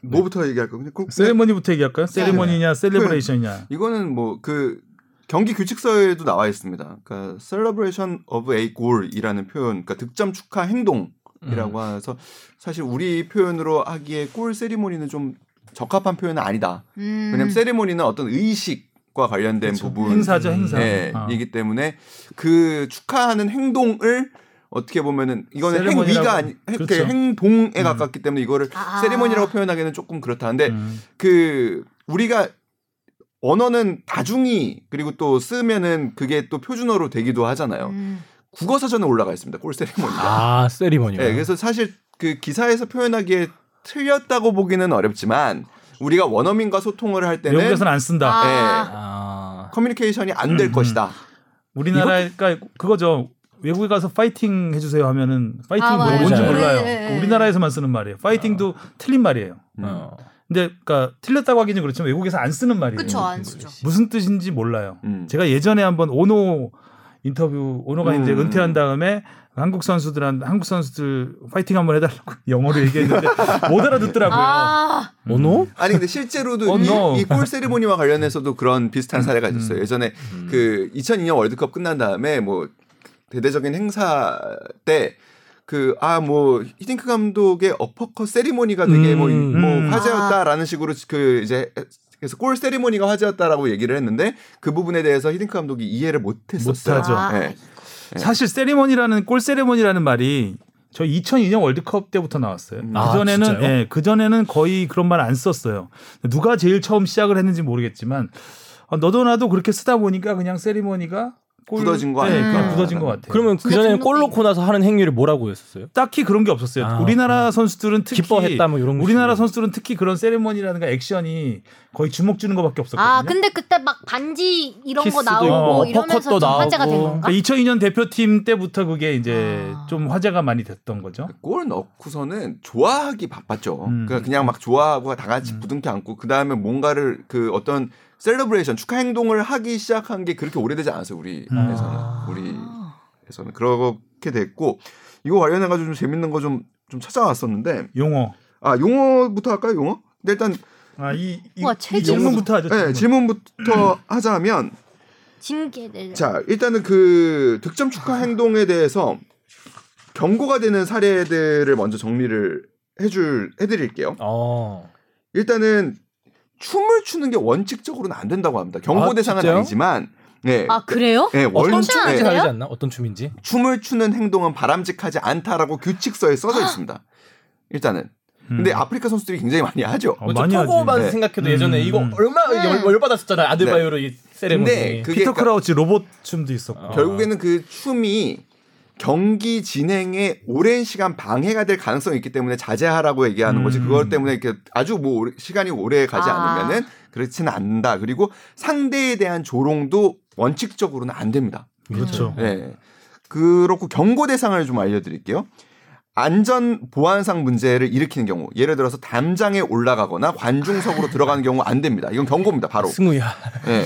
뭐부터 얘기할까요? 골... 세레머니부터 얘기할까요? 세레머니냐 셀러브레이션이냐. 이거는 뭐 그 경기 규칙서에도 나와 있습니다. 그러니까 celebration of a goal이라는 표현, 그러니까 득점 축하 행동 이라고 음. 해서 사실 우리 표현으로 하기에 골 세리머니는 좀 적합한 표현은 아니다. 음. 왜냐하면 세리머니는 어떤 의식과 관련된 그쵸. 부분 행사죠, 행사. 네, 아. 이기 때문에 그 축하하는 행동을 어떻게 보면은 이거는 행위가 아니, 그렇죠. 행동에 음. 가깝기 때문에 이거를 아. 세리머니라고 표현하기에는 조금 그렇다는데 음. 그 우리가 언어는 다중이 그리고 또 쓰면은 그게 또 표준어로 되기도 하잖아요. 음. 국어 사전에 올라가 있습니다. 골 세리머니가. 아, 세리머니요. 네, 그래서 사실 그 기사에서 표현하기에 틀렸다고 보기는 어렵지만 우리가 원어민과 소통을 할 때는 외국에서는 안 쓴다. 네, 아. 커뮤니케이션이 안 될 음, 음. 것이다. 우리나라가 이거? 그거죠. 외국에 가서 파이팅 해주세요 하면은 파이팅 아, 뭔지 맞아요. 몰라요. 네. 우리나라에서만 쓰는 말이에요. 파이팅도 어. 틀린 말이에요. 음. 어. 근데 그러니까 틀렸다고 하기는 그렇지만 외국에서 안 쓰는 말이에요. 그렇죠, 안 쓰죠. 무슨 뜻인지 몰라요. 음. 제가 예전에 한번 오노 인터뷰 오너가 음. 이제 은퇴한 다음에 한국 선수들한테 한국 선수들 파이팅 한번 해달라고 영어로 얘기했는데 못 알아듣더라고요. 아~ 오너? 아니 근데 실제로도 이, 이 골 세리머니와 관련해서도 그런 비슷한 사례가 있었어요. 예전에 음. 그 이천이 년 월드컵 끝난 다음에 뭐 대대적인 행사 때 그 아 뭐 히딩크 감독의 어퍼컷 세리머니가 되게 음. 뭐, 뭐 화제였다라는 식으로 그 이제. 그래서 골 세리머니가 화제였다라고 얘기를 했는데 그 부분에 대해서 히딩크 감독이 이해를 못했었어요. 못하죠. 네. 사실 세리머니라는 골 세리머니라는 말이 저 이천이 년 월드컵 때부터 나왔어요. 아, 그 전에는 네, 그 전에는 거의 그런 말 안 썼어요. 누가 제일 처음 시작을 했는지 모르겠지만 너도 나도 그렇게 쓰다 보니까 그냥 세리머니가 굳어진 거 아닐까? 네, 음. 굳어진 것 같아요. 그러면 그 전에는 골 넣고 나서 하는 행위를 뭐라고 했었어요? 딱히 그런 게 없었어요. 아, 우리나라 아. 선수들은 특히 기뻐했다 뭐 이런. 우리나라 선수들은 특히 그런 세리머니라든가 액션이 거의 주목 주는 것밖에 없었거든요. 아 근데 그때 막 반지 이런 거 나오고 어, 이러면서 좀 화제가 된 건가? 그러니까 이천이 년 대표팀 때부터 그게 이제 아. 좀 화제가 많이 됐던 거죠. 골 넣고서는 좋아하기 바빴죠. 음. 그러니까 그냥 막 좋아하고 다 같이 음. 부둥켜 안고 그 다음에 뭔가를 그 어떤 셀러브레이션 축하 행동을 하기 시작한 게 그렇게 오래되지 않았어요. 우리에서는 아~ 우리에서는 그렇게 됐고 이거 관련해 가지고 좀 재밌는 거 좀 좀 찾아왔었는데 용어 아 용어부터 할까요? 용어? 근데 일단 아, 이, 이, 와, 이 질문부터 하죠. 질문. 네, 질문부터 하자면 징계. 자, 일단은 그 득점 축하 행동에 대해서 경고가 되는 사례들을 먼저 정리를 해줄 해드릴게요. 어. 일단은 춤을 추는 게 원칙적으로는 안 된다고 합니다. 경고 아, 대상은 진짜요? 아니지만. 네. 아 그래요? 네, 어떤 춤인지 다르지 않나? 어떤 춤인지? 춤을 추는 행동은 바람직하지 않다라고 규칙서에 써져 있습니다. 일단은. 근데 음. 아프리카 선수들이 굉장히 많이 하죠. 어, 많이 하지. 토고만 네. 생각해도 예전에 음. 이거 얼마 네. 열, 열 받았었잖아요. 아드바이오로 네. 이 세레모니. 피터 크라우치 로봇 춤도 있었고. 아. 결국에는 그 춤이 경기 진행에 오랜 시간 방해가 될 가능성이 있기 때문에 자제하라고 얘기하는 음. 거지. 그것 때문에 이렇게 아주 뭐 오래, 시간이 오래 가지 아. 않으면은 그렇지는 않는다. 그리고 상대에 대한 조롱도 원칙적으로는 안 됩니다. 그렇죠. 네. 그렇고 경고 대상을 좀 알려드릴게요. 안전 보안상 문제를 일으키는 경우, 예를 들어서 담장에 올라가거나 관중석으로 들어가는 경우 안 됩니다. 이건 경고입니다. 바로. 승우야. 네.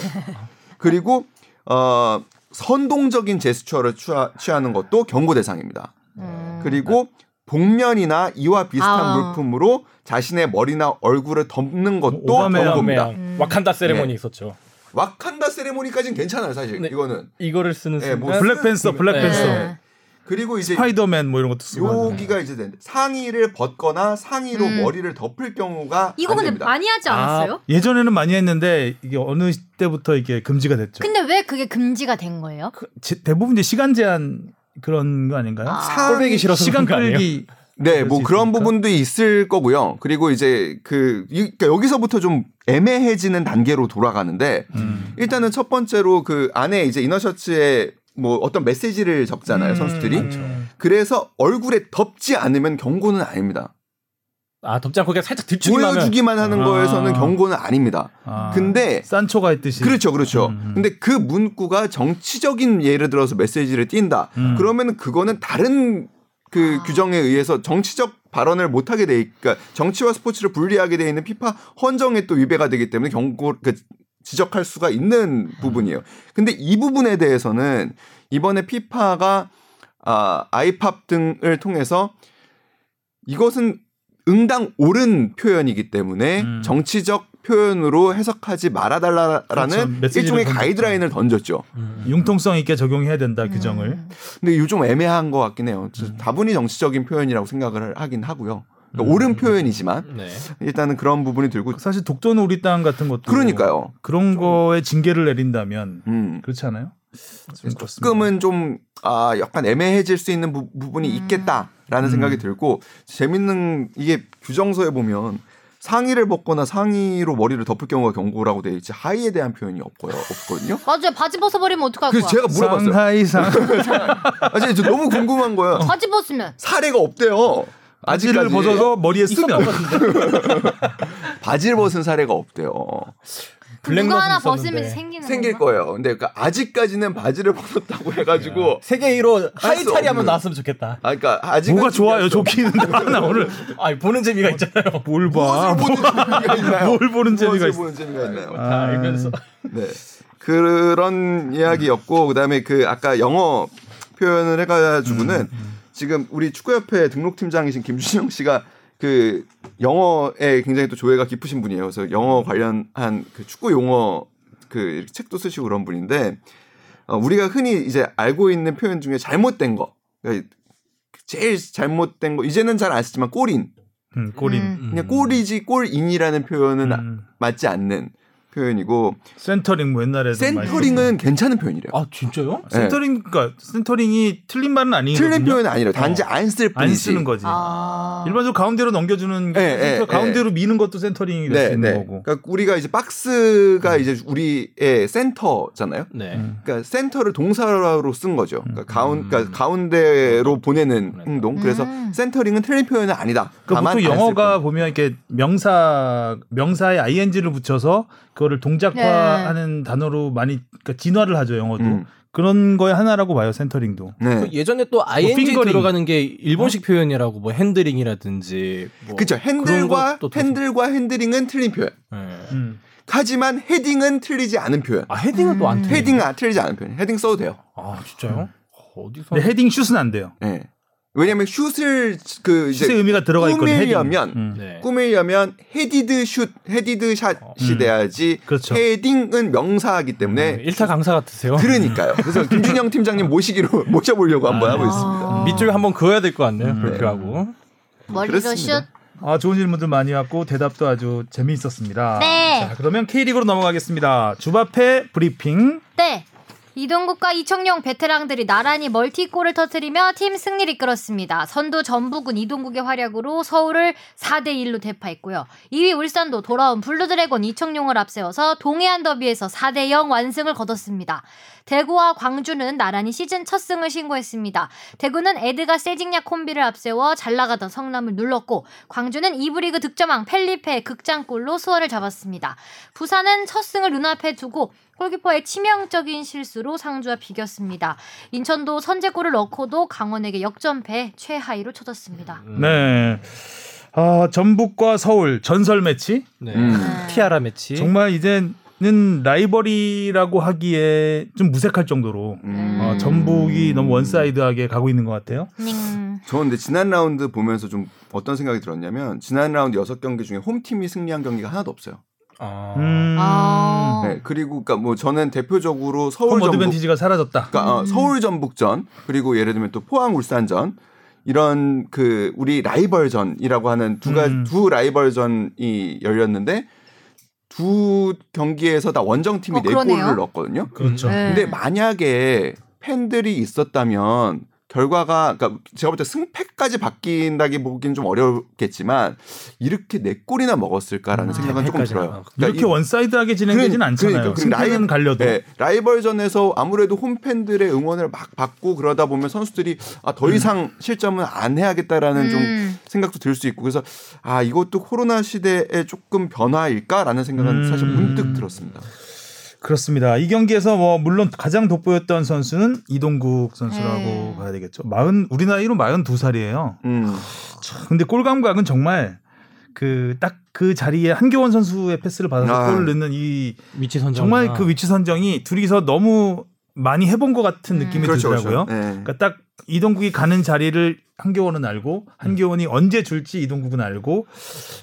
그리고 어, 선동적인 제스처를 취하, 취하는 것도 경고 대상입니다. 음. 그리고 복면이나 이와 비슷한 아. 물품으로 자신의 머리나 얼굴을 덮는 것도 오바메, 경고입니다. 음. 와칸다 세레모니 네. 있었죠. 와칸다 세레모니까지는 괜찮아요, 사실. 네. 이거는 이거를 쓰는 네, 뭐 블랙팬서, 블랙팬서. 네. 네. 그리고 이제 스파이더맨 뭐 이런 것도 쓰고 여기가 이제 상의를 벗거나 상의로 음. 머리를 덮을 경우가 이거 근데 많이 하지 않았어요? 아, 예전에는 많이 했는데 이게 어느 때부터 이게 금지가 됐죠. 근데 왜 그게 금지가 된 거예요? 그, 제, 대부분 이제 시간 제한 그런 거 아닌가요? 아, 꼴보기 싫어서 시간 끌기. 네, 뭐 그런 있습니까? 부분도 있을 거고요. 그리고 이제 그 그러니까 여기서부터 좀 애매해지는 단계로 돌아가는데 음. 일단은 첫 번째로 그 안에 이제 이너셔츠에 뭐 어떤 메시지를 적잖아요, 음, 선수들이. 그렇죠. 그래서 얼굴에 덮지 않으면 경고는 아닙니다. 아, 덮지 않고 그냥 살짝 들추기만 하면. 보여주기만 하는 아. 거에서는 경고는 아닙니다. 아. 근데 산초가 했듯이. 그렇죠, 그렇죠. 음. 근데 그 문구가 정치적인 예를 들어서 메시지를 띈다. 음. 그러면 그거는 다른 그 아. 규정에 의해서 정치적 발언을 못 하게 돼, 그러니까 정치와 스포츠를 분리하게 돼 있는 피파 헌정에 또 위배가 되기 때문에 경고. 그, 지적할 수가 있는 부분이에요. 근데 이 부분에 대해서는 이번에 피파가 아, 아이팝 등을 통해서 이것은 응당 옳은 표현이기 때문에 음. 정치적 표현으로 해석하지 말아달라라는 그렇죠. 일종의 가이드라인을 던졌죠. 음. 융통성 있게 적용해야 된다 음. 규정을. 근데 요즘 애매한 것 같긴 해요. 음. 다분히 정치적인 표현이라고 생각을 하긴 하고요. 그러니까 음. 옳은 표현이지만 네. 일단은 그런 부분이 들고 사실 독도놀이 땅 같은 것도 그러니까요. 그런 좀. 거에 징계를 내린다면 음. 그렇지 않아요? 좀 조금은 좀 아, 약간 애매해질 수 있는 부, 부분이 음. 있겠다라는 음. 생각이 들고 재밌는 이게 규정서에 보면 상의를 벗거나 상의로 머리를 덮을 경우가 경고라고 되어 있지 하의에 대한 표현이 없고요, 없거든요. 맞아요. 바지 벗어버리면 어떡할 거야. 그래서 제가 물어봤어요. 상하이 상하. 아, 진짜 너무 궁금한 거야. 바지 벗으면 사례가 없대요. 바지를 벗어서 머리에 쓰면 바지를 벗은 사례가 없대요. 누가 하나 벗으면 생기는 생길 건가? 거예요. 근데 그러니까 아직까지는 바지를 벗었다고 해가지고 세계 일 호 하이탈이 한번 나왔으면 좋겠다. 아, 그러니까 아직 뭐가 좋아요? 좋기는데 하나 오늘 아니, 보는 재미가 있잖아요. 뭘 봐? 뭘 보는 재미가 있나요? 다 알면서 네 그런 이야기였고 그다음에 그 아까 영어 표현을 해가지고는. 지금 우리 축구협회 등록팀장이신 김주성 씨가 그 영어에 굉장히 또 조예가 깊으신 분이에요. 그래서 영어 관련한 그 축구 용어 그 책도 쓰시고 그런 분인데 어 우리가 흔히 이제 알고 있는 표현 중에 잘못된 거 그러니까 제일 잘못된 거 이제는 잘 안 쓰지만 골인, 음, 골인 음. 그냥 골이지 골인이라는 표현은 음. 맞지 않는. 표현이고 센터링 뭐 옛날에 센터링은 괜찮은 표현이래요. 아 진짜요? 네. 센터링 그러니까 센터링이 틀린 말은 아니에요. 틀린 표현은 아니래요. 단지 어. 안 쓸 뿐이지. 안 쓰는 거지. 아~ 일반적으로 가운데로 넘겨주는 네, 센터, 네, 가운데로 네. 미는 것도 센터링이 될 수 네, 있는 네. 거고. 그러니까 우리가 이제 박스가 네. 이제 우리의 센터잖아요. 네. 그러니까 센터를 동사로 쓴 거죠. 그러니까 가운 그러니까 가운데로 보내는 음. 행동. 그래서 음. 센터링은 틀린 표현은 아니다. 그러니까 보통 영어가 보면 이렇게 명사 명사에 아이엔지를 붙여서 그거를 동작화하는 네. 단어로 많이 그러니까 진화를 하죠 영어도 음. 그런 거의 하나라고 봐요 센터링도. 네. 그 예전에 또 아이엔지 뭐 들어가는 게 일본식 어? 표현이라고 뭐 핸드링이라든지. 뭐 그렇죠. 핸들과 핸들과 핸드링은 틀린 표현. 네. 음. 하지만 헤딩은 틀리지 않은 표현. 아 헤딩은 음. 또 안. 헤딩은 틀리지 않은 표현. 헤딩 써도 돼요. 아 진짜요? 음. 어디서? 헤딩 슛은 안 돼요. 네. 왜냐하면 슛을 그 이제 슛의 의미가 들어가 있거든. 꾸미려면 음. 네. 꾸미려면 헤디드 슛, 헤디드 샷이 어, 음. 돼야지. 그렇죠. 헤딩은 명사하기 때문에. 일타 음, 강사 같으세요? 그러니까요. 그래서 김준영 팀장님 모시기로 모셔보려고 한번 아, 하고 있습니다. 아. 밑줄 한번 그어야 될 것 같네요. 음. 그렇게 네. 하고. 머리로 슛. 아, 좋은 질문들 많이 왔고 대답도 아주 재미있었습니다. 네. 자, 그러면 K리그로 넘어가겠습니다. 주바페 브리핑. 네. 이동국과 이청용 베테랑들이 나란히 멀티골을 터뜨리며 팀 승리를 이끌었습니다. 선두 전북은 이동국의 활약으로 서울을 사 대 일로 대파했고요. 이 위 울산도 돌아온 블루드래곤 이청용을 앞세워서 동해안 더비에서 사 대 영 완승을 거뒀습니다. 대구와 광주는 나란히 시즌 첫 승을 신고했습니다. 대구는 에드가 세징야 콤비를 앞세워 잘나가던 성남을 눌렀고 광주는 이 부 리그 득점왕 펠리페의 극장골로 수월을 잡았습니다. 부산은 첫 승을 눈앞에 두고 골키퍼의 치명적인 실수로 상주와 비겼습니다. 인천도 선제골을 넣고도 강원에게 역전패 최하위로 쳐졌습니다. 네. 아, 전북과 서울 전설 매치. 네. 음. 네. 티아라 매치. 정말 이젠 는 라이벌이라고 하기에 좀 무색할 정도로 음. 어, 전북이 너무 원사이드하게 가고 있는 것 같아요. 음. 저는 근데 지난 라운드 보면서 좀 어떤 생각이 들었냐면 지난 라운드 여섯 경기 중에 홈팀이 승리한 경기가 하나도 없어요. 아. 음. 아. 네, 그리고 그러니까 뭐 저는 대표적으로 서울 전북 어드밴티지가 사라졌다. 그러니까 음. 어, 서울 전북전 그리고 예를 들면 또 포항 울산전 이런 그 우리 라이벌전이라고 하는 두 가지 음. 두 라이벌전이 열렸는데. 두 경기에서 다 원정팀이 어, 네 골을 넣었거든요. 그렇죠. 네. 근데 만약에 팬들이 있었다면 결과가 그러니까 제가 볼 때 승패까지 바뀐다기 보기는 좀 어렵겠지만 이렇게 네 골이나 먹었을까라는 아, 생각은 조금 들어요. 그러니까 이렇게 이, 원사이드하게 진행되진 그러니까, 않잖아요. 그러니까, 라이, 갈려도. 네, 라이벌전에서 아무래도 홈팬들의 응원을 막 받고 그러다 보면 선수들이 아, 더 이상 음. 실점은 안 해야겠다라는 음. 좀 생각도 들 수 있고 그래서 아 이것도 코로나 시대의 조금 변화일까라는 생각은 음. 사실 문득 들었습니다. 그렇습니다. 이 경기에서 뭐 물론 가장 돋보였던 선수는 이동국 선수라고 봐야 되겠죠. 마흔 우리 나이로 마흔두 살이에요. 음. 근데 골 감각은 정말 그 딱 그 자리에 한교원 선수의 패스를 받아서 아. 골을 넣는 이 위치 선정 정말 그 위치 선정이 둘이서 너무 많이 해본 것 같은 음. 느낌이 그렇죠, 들더라고요. 그렇죠. 네. 그러니까 딱 이동국이 가는 자리를 한교원은 알고 한교원이 음. 언제 줄지 이동국은 알고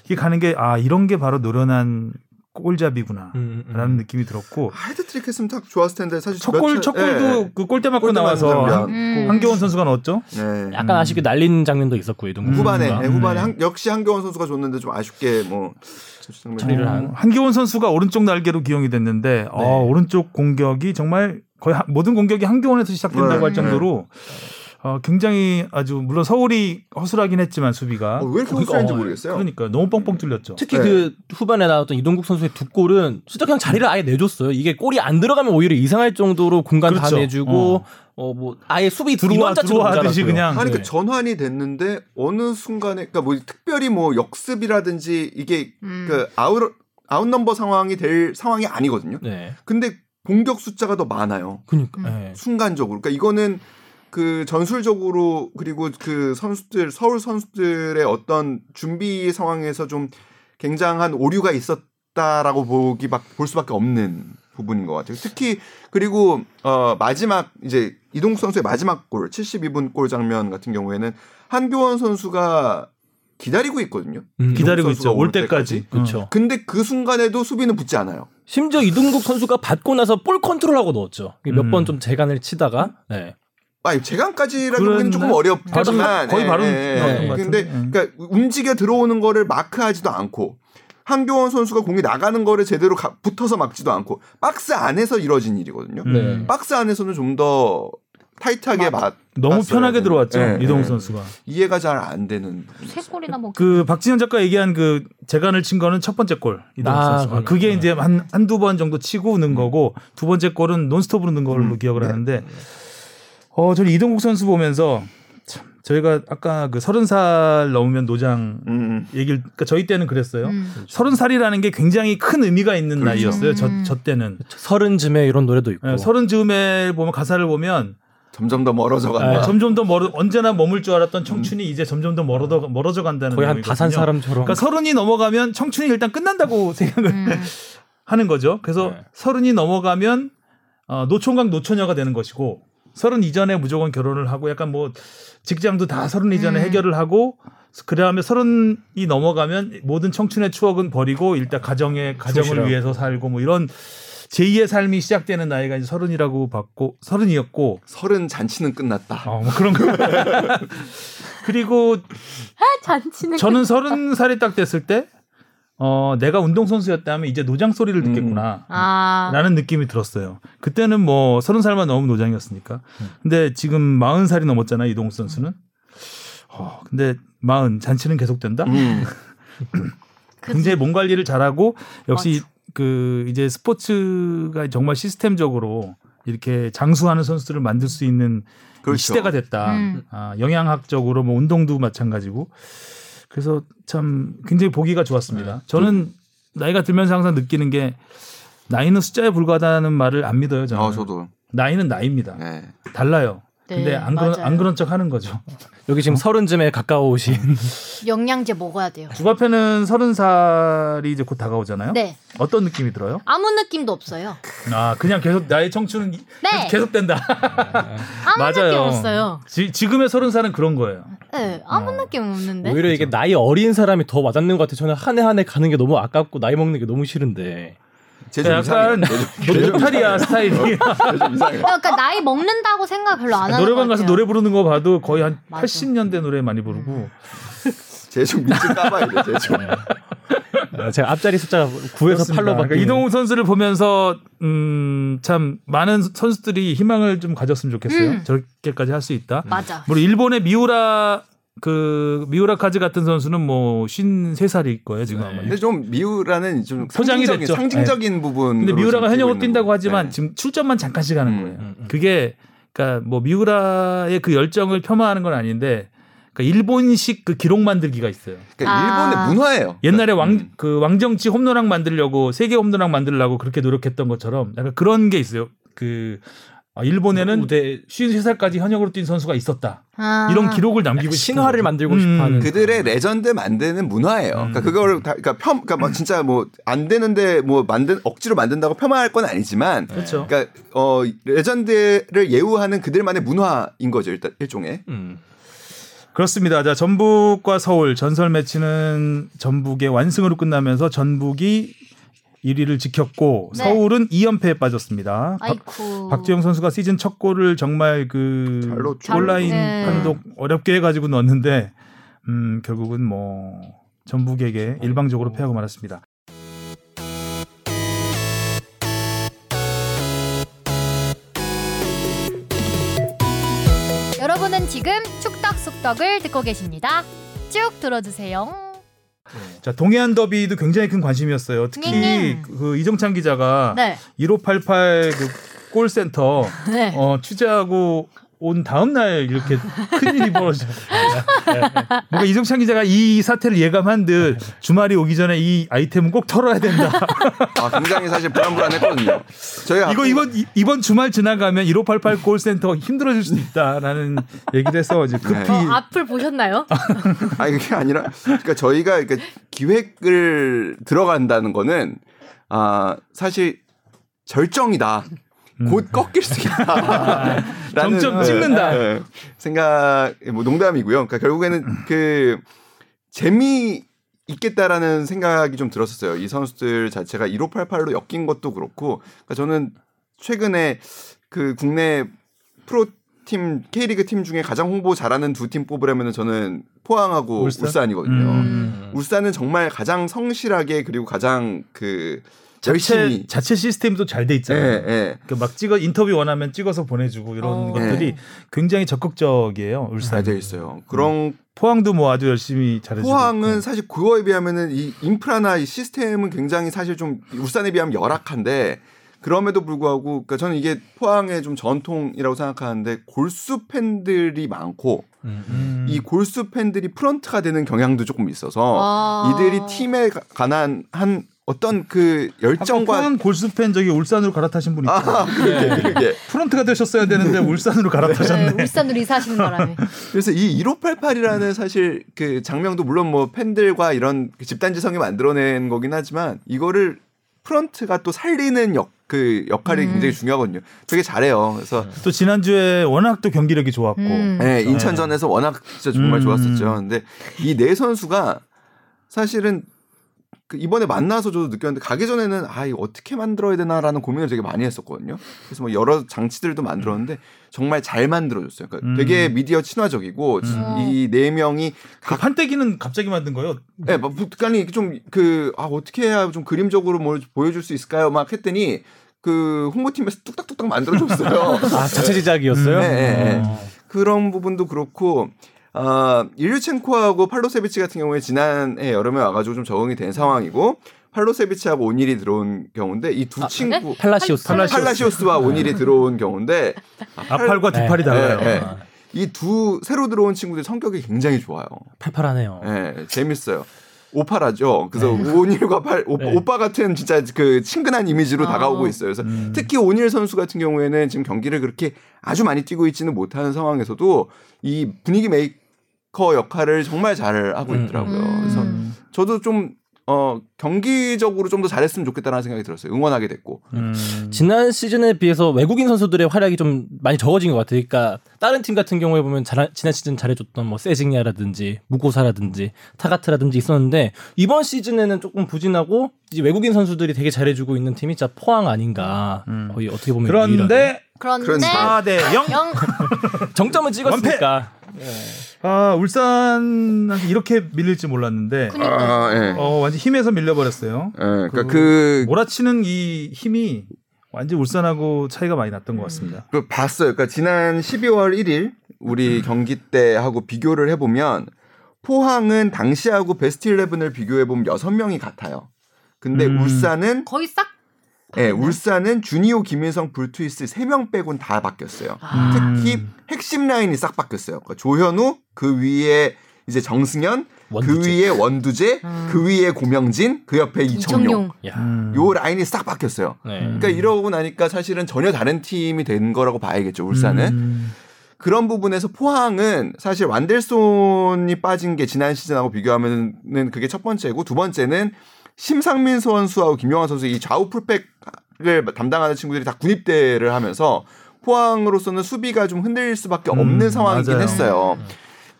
이게 가는 게 아 이런 게 바로 노련한. 골잡이구나라는 음, 음. 느낌이 들었고 헤드트릭 했으면 딱 좋았을 텐데 사실 첫 골 첫 골도 예. 그 골대 맞고 나와서 음. 한교원 선수가 넣었죠. 네. 약간 음. 아쉽게 날린 장면도 있었고 이동 후반에 네, 후반에 네. 한, 역시 한교원 선수가 줬는데 좀 아쉽게 뭐 처리를 한 한교원 선수가 오른쪽 날개로 기용이 됐는데 네. 어, 오른쪽 공격이 정말 거의 하, 모든 공격이 한교원에서 시작된다고 네. 할 정도로. 네. 어, 굉장히 아주 물론 서울이 허술하긴 했지만 수비가 어, 왜 이렇게 허술한지 어, 모르겠어요. 그러니까 너무 뻥뻥 뚫렸죠. 특히 네. 그 후반에 나왔던 이동국 선수의 두 골은 진짜 그냥 자리를 아예 내줬어요. 이게 골이 안 들어가면 오히려 이상할 정도로 공간 그렇죠. 다 내주고 어. 어, 뭐 아예 수비 들어와 들어와듯이 그냥 아니 그러니까 네. 전환이 됐는데 어느 순간에 그러니까 뭐 특별히 뭐 역습이라든지 이게 음. 그 아웃 아웃넘버 상황이 될 상황이 아니거든요. 네. 근데 공격 숫자가 더 많아요. 그러니까 음. 네. 순간적으로 그러니까 이거는 그 전술적으로 그리고 그 선수들 서울 선수들의 어떤 준비 상황에서 좀 굉장한 오류가 있었다라고 보기 막 볼 수밖에 없는 부분인 것 같아요. 특히 그리고 어 마지막 이제 이동국 선수의 마지막 골 칠십이 분 골 장면 같은 경우에는 한교원 선수가 기다리고 있거든요. 음. 기다리고 있죠. 올 때까지. 그렇죠. 어. 근데 그 순간에도 수비는 붙지 않아요. 심지어 이동국 선수가 받고 나서 볼 컨트롤하고 넣었죠. 몇 번 좀 음. 재간을 치다가. 네. 아, 재간까지라기는 조금 어렵지만 거의 바로 예, 예. 근데 예. 그러니까 움직여 들어오는 거를 마크하지도 않고 한교원 선수가 공이 나가는 거를 제대로 가, 붙어서 막지도 않고 박스 안에서 이뤄진 일이거든요. 네. 박스 안에서는 좀 더 타이트하게 맞. 맞 너무 편하게 되는. 들어왔죠. 예, 이동욱 예. 선수가 이해가 잘 안 되는. 세 골이나 먹. 그 박진영 작가 얘기한 그 재간을 친 거는 첫 번째 골 이동욱 아, 선수가 그래. 그게 네. 이제 한 한두 번 정도 치고 넣은 거고 두 번째 골은 논스톱으로 넣은 걸로 음, 기억을 네. 하는데. 어, 저는 이동국 선수 보면서 참 저희가 아까 그 서른 살 넘으면 노장 음. 얘기를 그러니까 저희 때는 그랬어요. 서른 음. 살이라는 게 굉장히 큰 의미가 있는 그렇죠. 나이였어요. 음. 저, 저 때는 서른 즈음에 이런 노래도 있고 서른 네, 즈음에 보면 가사를 보면 점점 더 멀어져 간다. 아, 점점 더 멀어 언제나 머물 줄 알았던 청춘이 음. 이제 점점 더 멀어져 멀어져 간다는 거예요. 거의 한 다산 사람처럼. 그러니까 서른이 넘어가면 청춘이 일단 끝난다고 생각을 음. 하는 거죠. 그래서 서른이 네. 넘어가면 어, 노총각 노처녀가 되는 것이고. 서른 이전에 무조건 결혼을 하고 약간 뭐 직장도 다 서른 이전에 음. 해결을 하고 그다음에 서른이 넘어가면 모든 청춘의 추억은 버리고 일단 가정에 가정을 좋으시라고. 위해서 살고 뭐 이런 제이의 삶이 시작되는 나이가 이제 서른이라고 봤고 서른이었고 서른 잔치는 끝났다. 어, 뭐 그런 거. 그리고 잔치는 저는 서른 살이 딱 됐을 때 어, 내가 운동선수였다면 이제 노장 소리를 듣겠구나. 음. 아. 라는 느낌이 들었어요. 그때는 뭐, 서른 살만 넘으면 노장이었으니까. 음. 근데 지금 마흔 살이 넘었잖아요, 이동국 선수는. 어, 근데 마흔, 잔치는 계속된다? 음. 굉장히 몸 관리를 잘하고, 역시 맞아. 그, 이제 스포츠가 정말 시스템적으로 이렇게 장수하는 선수들을 만들 수 있는 그렇죠. 시대가 됐다. 음. 아, 영양학적으로 뭐, 운동도 마찬가지고. 그래서 참 굉장히 보기가 좋았습니다. 저는 나이가 들면서 항상 느끼는 게 나이는 숫자에 불과하다는 말을 안 믿어요. 저는. 아, 저도. 나이는 나이입니다. 네. 달라요. 네, 근데 안, 그러, 안 그런 척 하는 거죠. 여기 지금 서른쯤에 가까우신. 영양제 먹어야 돼요. 주바페는 서른 살이 이제 곧 다가오잖아요. 네. 어떤 느낌이 들어요? 아무 느낌도 없어요. 아, 그냥 계속 나의 청춘은 네. 계속된다. 아무 맞아요. 느낌 없어요. 지, 지금의 서른 살은 그런 거예요. 네, 아무 어. 느낌 없는데. 오히려 이게 나이 어린 사람이 더 와닿는 것 같아요. 저는 한 해 한 해 가는 게 너무 아깝고 나이 먹는 게 너무 싫은데. 약간 노탈이야 스타일이. 그러니까 나이 먹는다고 생각 별로 안 하는 거 같아요. 노래방 가서 노래 부르는 거 봐도 거의 한 맞아. 팔십 년대 노래 많이 부르고. 제좀 밑줄 까봐야 돼. 제 좀. 제가 앞자리 숫자 구에서 팔로 바뀌는. 이동욱 선수를 보면서 음, 참 많은 선수들이 희망을 좀 가졌으면 좋겠어요. 음. 저렇게까지 할 수 있다. 맞아. 물론 일본의 미우라. 그 미우라카즈 같은 선수는 뭐 쉰세 살일 거예요 지금. 네. 아마. 근데 좀 미우라는 좀 상징적인, 상징적인 네. 부분. 근데 미우라가 현역으로 뛴다고 하지만 네. 지금 출전만 잠깐씩 하는 음, 거예요. 음, 음. 그게 그러니까 뭐 미우라의 그 열정을 폄하하는 건 아닌데, 그러니까 일본식 그 기록 만들기가 있어요. 그러니까 아. 일본의 문화예요. 옛날에 왕, 음. 그 왕정치 홈런왕 만들려고 세계 홈런왕 만들려고 그렇게 노력했던 것처럼 약간 그런 게 있어요. 그 아, 일본에는 쉰세 살까지 현역으로 뛴 선수가 있었다. 아~ 이런 기록을 남기고 신화를 만들고 음, 싶어하는 그들의 레전드 만드는 문화예요. 음. 그러니까 그걸 다, 그러니까 폄, 그러니까 막 진짜 뭐 안 되는데 뭐 만든 억지로 만든다고 폄하할 건 아니지만, 그렇죠. 그러니까 어, 레전드를 예우하는 그들만의 문화인 거죠, 일단 일종의. 음. 그렇습니다. 자, 전북과 서울 전설 매치는 전북의 완승으로 끝나면서 전북이 일 위를 지켰고 네. 서울은 이 연패에 빠졌습니다. 아이쿠. 박주영 선수가 시즌 첫 골을 정말 그 온라인 네. 판독 어렵게 해가지고 넣었는데 음, 결국은 뭐 전북에게 일방적으로 패하고 말았습니다. 여러분은 지금 축덕숙덕을 듣고 계십니다. 쭉 들어주세요. 자, 동해안 더비도 굉장히 큰 관심이었어요. 특히 네. 그 이정찬 기자가 네. 일오팔팔 그 골센터 네. 어, 취재하고 온 다음 날 이렇게 큰일이 벌어졌습니다. 뭔가 이정찬 기자가 이 사태를 예감한 듯 주말이 오기 전에 이 아이템은 꼭 털어야 된다. 아, 굉장히 사실 불안불안했거든요. 저희가 이거 이번 이번 주말 지나가면 일오팔팔 골센터 힘들어질 수도 있다라는 얘기를 해서 이제 급히 네. 어, 앞을 보셨나요? 아, 그게 아니라 그러니까 저희가 그러니까 기획을 들어간다는 거는 아, 사실 절정이다. 곧 꺾일 수 있다. 정점 찍는다. 네, 생각, 뭐 농담이고요. 그러니까 결국에는 그 재미 있겠다라는 생각이 좀 들었었어요. 이 선수들 자체가 일오팔팔로 엮인 것도 그렇고, 그러니까 저는 최근에 그 국내 프로 팀 K리그 팀 중에 가장 홍보 잘하는 두 팀 뽑으려면 저는 포항하고 울산? 울산이거든요. 음. 울산은 정말 가장 성실하게 그리고 가장 그 자체, 자체 시스템도 잘 돼 있잖아요. 예, 예. 그러니까 막 찍어 인터뷰 원하면 찍어서 보내주고 이런 어, 것들이 예. 굉장히 적극적이에요. 울산 잘 돼 있어요. 그런 음. 포항도 뭐 아주 열심히 잘해주고. 포항은 사실 그거에 비하면은 이 인프라나 이 시스템은 굉장히 사실 좀 울산에 비하면 열악한데 그럼에도 불구하고 그러니까 저는 이게 포항의 좀 전통이라고 생각하는데 골수 팬들이 많고. 음. 이 골수 팬들이 프런트가 되는 경향도 조금 있어서 아~ 이들이 팀에 관한 한 어떤 그 열정과 포항 골수 팬 저기 울산으로 갈아타신 분이 있어요. 아, 그러게, 그러게. 프런트가 되셨어야 되는데 울산으로 갈아타셨네. 네, 울산으로 이사하시는 바람에. 그래서 이 일오팔팔이라는 사실 그 장면도 물론 뭐 팬들과 이런 집단지성이 만들어낸 거긴 하지만 이거를 프런트가 또 살리는 역 그 역할이 음. 굉장히 중요하거든요. 되게 잘해요. 그래서 또 지난주에 워낙 또 경기력이 좋았고, 음. 네, 인천전에서 워낙 진짜 정말 음. 좋았었죠. 근데 이 네 선수가 사실은 그 이번에 만나서 저도 느꼈는데 가기 전에는 아 이거 어떻게 만들어야 되나라는 고민을 되게 많이 했었거든요. 그래서 뭐 여러 장치들도 만들었는데 정말 잘 만들어줬어요. 그러니까 음. 되게 미디어 친화적이고 음. 이 네 명이 각 판때기는 갑자기 만든 거예요. 네, 막 북한이 좀 그 아 어떻게 해야 좀 그림적으로 뭘 보여줄 수 있을까요? 막 했더니 그 홍보팀에서 뚝딱뚝딱 만들어줬어요. 아 자체 제작이었어요? 네, 네, 네. 그런 부분도 그렇고. 어, 일류첸코하고 팔로세비치 같은 경우에 지난해 여름에 와가지고 좀 적응이 된 상황이고 팔로세비치하고 온일이 들어온 경우인데 이 두 아, 친구 네? 팔라시오스. 팔라시오스 팔라시오스와 온일이 네. 들어온 경우인데 앞팔과 아, 뒷팔이 달라요. 네, 네. 이 두 새로 들어온 친구들 성격이 굉장히 좋아요. 팔팔하네요. 네, 재밌어요. 오빠라죠. 그래서 네. 온일과 팔 오, 네. 오빠 같은 진짜 그 친근한 이미지로 아. 다가오고 있어요. 그래서 음. 특히 온일 선수 같은 경우에는 지금 경기를 그렇게 아주 많이 뛰고 있지는 못하는 상황에서도 이 분위기 메이크 커 역할을 정말 잘 하고 있더라고요. 음. 그래서 저도 좀 어, 경기적으로 좀 더 잘했으면 좋겠다라는 생각이 들었어요. 응원하게 됐고 음. 지난 시즌에 비해서 외국인 선수들의 활약이 좀 많이 적어진 것 같아요. 그러니까 다른 팀 같은 경우에 보면 잘, 지난 시즌 잘해줬던 뭐 세징야라든지 무고사라든지 타가트라든지 있었는데 이번 시즌에는 조금 부진하고 이제 외국인 선수들이 되게 잘해주고 있는 팀이 진짜 포항 아닌가. 음. 거의 어떻게 보면 그런데 유일하게. 그런데 사 대 영 정점을 찍었으니까. 예. 아 울산한테 이렇게 밀릴지 몰랐는데 아, 예. 어, 완전 힘에서 밀려버렸어요. 예, 그러니까 그, 그 몰아치는 이 힘이 완전 울산하고 차이가 많이 났던 것 같습니다. 그 봤어요. 그러니까 지난 십이월 일일 우리 음. 경기 때하고 비교를 해보면 포항은 당시하고 베스트 십일을 비교해보면 여섯 명이 같아요. 근데 음. 울산은 거의 싹 예, 네, 울산은 주니오, 김인성, 불투이스 세 명 빼곤 다 바뀌었어요. 아. 특히 핵심 라인이 싹 바뀌었어요. 그러니까 조현우, 그 위에 이제 정승현, 원두제. 그 위에 원두재, 음. 그 위에 고명진, 그 옆에 이청용. 이청용. 요 라인이 싹 바뀌었어요. 네. 그러니까 이러고 나니까 사실은 전혀 다른 팀이 된 거라고 봐야겠죠, 울산은. 음. 그런 부분에서 포항은 사실 완델손이 빠진 게 지난 시즌하고 비교하면은 그게 첫 번째고 두 번째는 심상민 선수하고 김용환 선수 이 좌우 풀백을 담당하는 친구들이 다 군입대를 하면서 포항으로서는 수비가 좀 흔들릴 수밖에 없는 음, 상황이긴 맞아요. 했어요.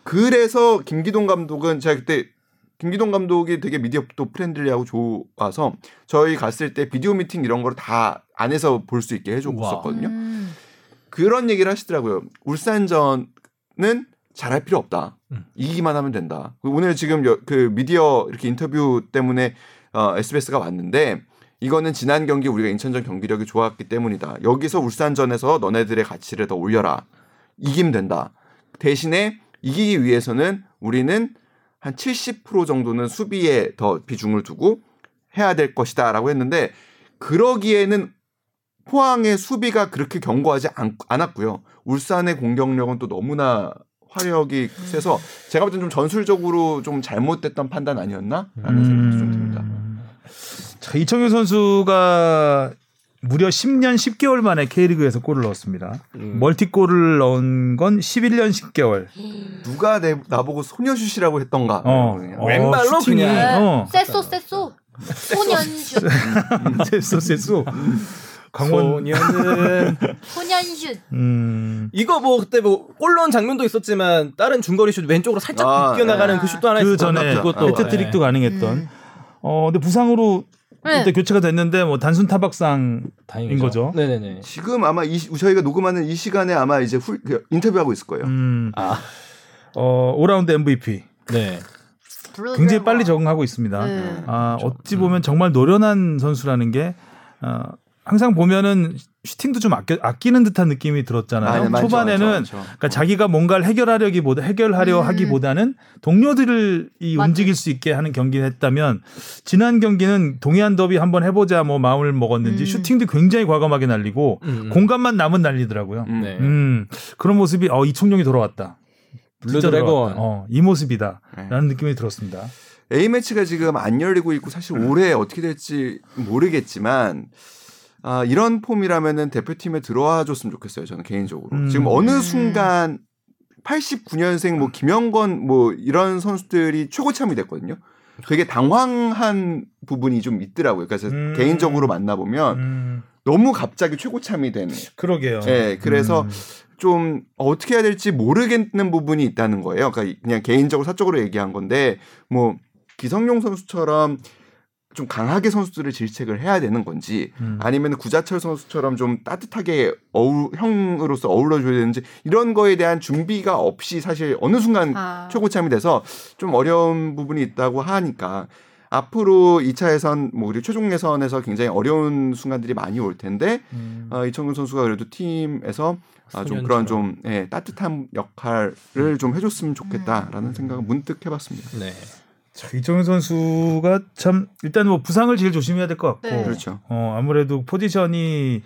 그래서 김기동 감독은 제가 그때 김기동 감독이 되게 미디어도 프렌들리하고 좋아서 저희 갔을 때 비디오 미팅 이런 걸 다 안에서 볼 수 있게 해줬었거든요. 음. 그런 얘기를 하시더라고요. 울산전은 잘할 필요 없다. 음. 이기기만 하면 된다. 오늘 지금 여, 그 미디어 이렇게 인터뷰 때문에 어, 에스비에스가 왔는데 이거는 지난 경기 우리가 인천전 경기력이 좋았기 때문이다. 여기서 울산전에서 너네들의 가치를 더 올려라. 이기면 된다. 대신에 이기기 위해서는 우리는 한 칠십 퍼센트 정도는 수비에 더 비중을 두고 해야 될 것이다 라고 했는데 그러기에는 포항의 수비가 그렇게 견고하지 않, 않았고요. 울산의 공격력은 또 너무나 화력이 세서 제가 볼 땐 좀 전술적으로 좀 잘못됐던 판단 아니었나라는 생각도 좀 듭니다. 자, 이청용 선수가 무려 십 년 십 개월 만에 K리그에서 골을 넣었습니다. 음. 멀티골을 넣은 건 십일 년 십 개월. 누가 내, 나보고 소녀슛이라고 했던가. 어. 왼발로 어, 그냥. 쎄쏘 쎄쏘. 소년슛. 쎄쏘 쎄쏘. 강원... 소년은 소년슛. 음... 이거 뭐 그때 뭐 골 넣은 장면도 있었지만 다른 중거리 슛 왼쪽으로 살짝 아, 뛰어나가는 네. 그 슛도 하나 있었고 그 전에 헤트트릭도 아, 가능했던. 음. 어 근데 부상으로 네. 그때 교체가 됐는데 뭐 단순 타박상인 다행이죠. 거죠. 네네네. 지금 아마 이, 저희가 녹음하는 이 시간에 아마 이제 훌, 인터뷰하고 있을 거예요. 음. 아. 어 오라운드 엠브이피. 네. 굉장히 빨리 적응하고 있습니다. 네. 아 어찌 보면 정말 노련한 선수라는 게. 어, 항상 보면은 슈팅도 좀 아껴, 아끼는 듯한 느낌이 들었잖아요. 아, 네, 초반에는 맞죠, 맞죠, 맞죠. 그러니까 자기가 뭔가를 해결하려기보다 해결하려 음. 하기보다는 동료들을 이 움직일 수 있게 하는 경기를 했다면 지난 경기는 동해안 더비 한번 해보자 뭐 마음을 먹었는지 음. 슈팅도 굉장히 과감하게 날리고 음. 공간만 남은 날리더라고요. 음. 네. 음, 그런 모습이 어, 이청용이 돌아왔다. 블루 드래곤 어, 이 모습이다라는 네. 느낌이 들었습니다. A 매치가 지금 안 열리고 있고 사실 음. 올해 어떻게 될지 모르겠지만. 아, 이런 폼이라면은 대표팀에 들어와 줬으면 좋겠어요. 저는 개인적으로. 음. 지금 어느 순간 팔십구 년생 뭐 김영건 뭐 이런 선수들이 최고참이 됐거든요. 되게 당황한 부분이 좀 있더라고요. 그래서 음. 개인적으로 만나보면 음. 너무 갑자기 최고참이 되는. 그러게요. 네, 그래서 음. 좀 어떻게 해야 될지 모르겠는 부분이 있다는 거예요. 그러니까 그냥 개인적으로 사적으로 얘기한 건데 뭐 기성용 선수처럼 좀 강하게 선수들을 질책을 해야 되는 건지 음. 아니면 구자철 선수처럼 좀 따뜻하게 어우, 형으로서 어울러줘야 되는지 이런 거에 대한 준비가 없이 사실 어느 순간 아. 최고참이 돼서 좀 어려운 부분이 있다고 하니까 앞으로 이 차 예선 뭐 그리고 최종 예선에서 굉장히 어려운 순간들이 많이 올 텐데 음. 어, 이청용 선수가 그래도 팀에서 아, 좀 그런 좀 예, 따뜻한 역할을 음. 좀 해줬으면 좋겠다라는 음. 생각을 문득 해봤습니다. 네. 자, 이정현 선수가 참 일단 뭐 부상을 제일 조심해야 될 것 같고, 네. 그렇죠. 어 아무래도 포지션이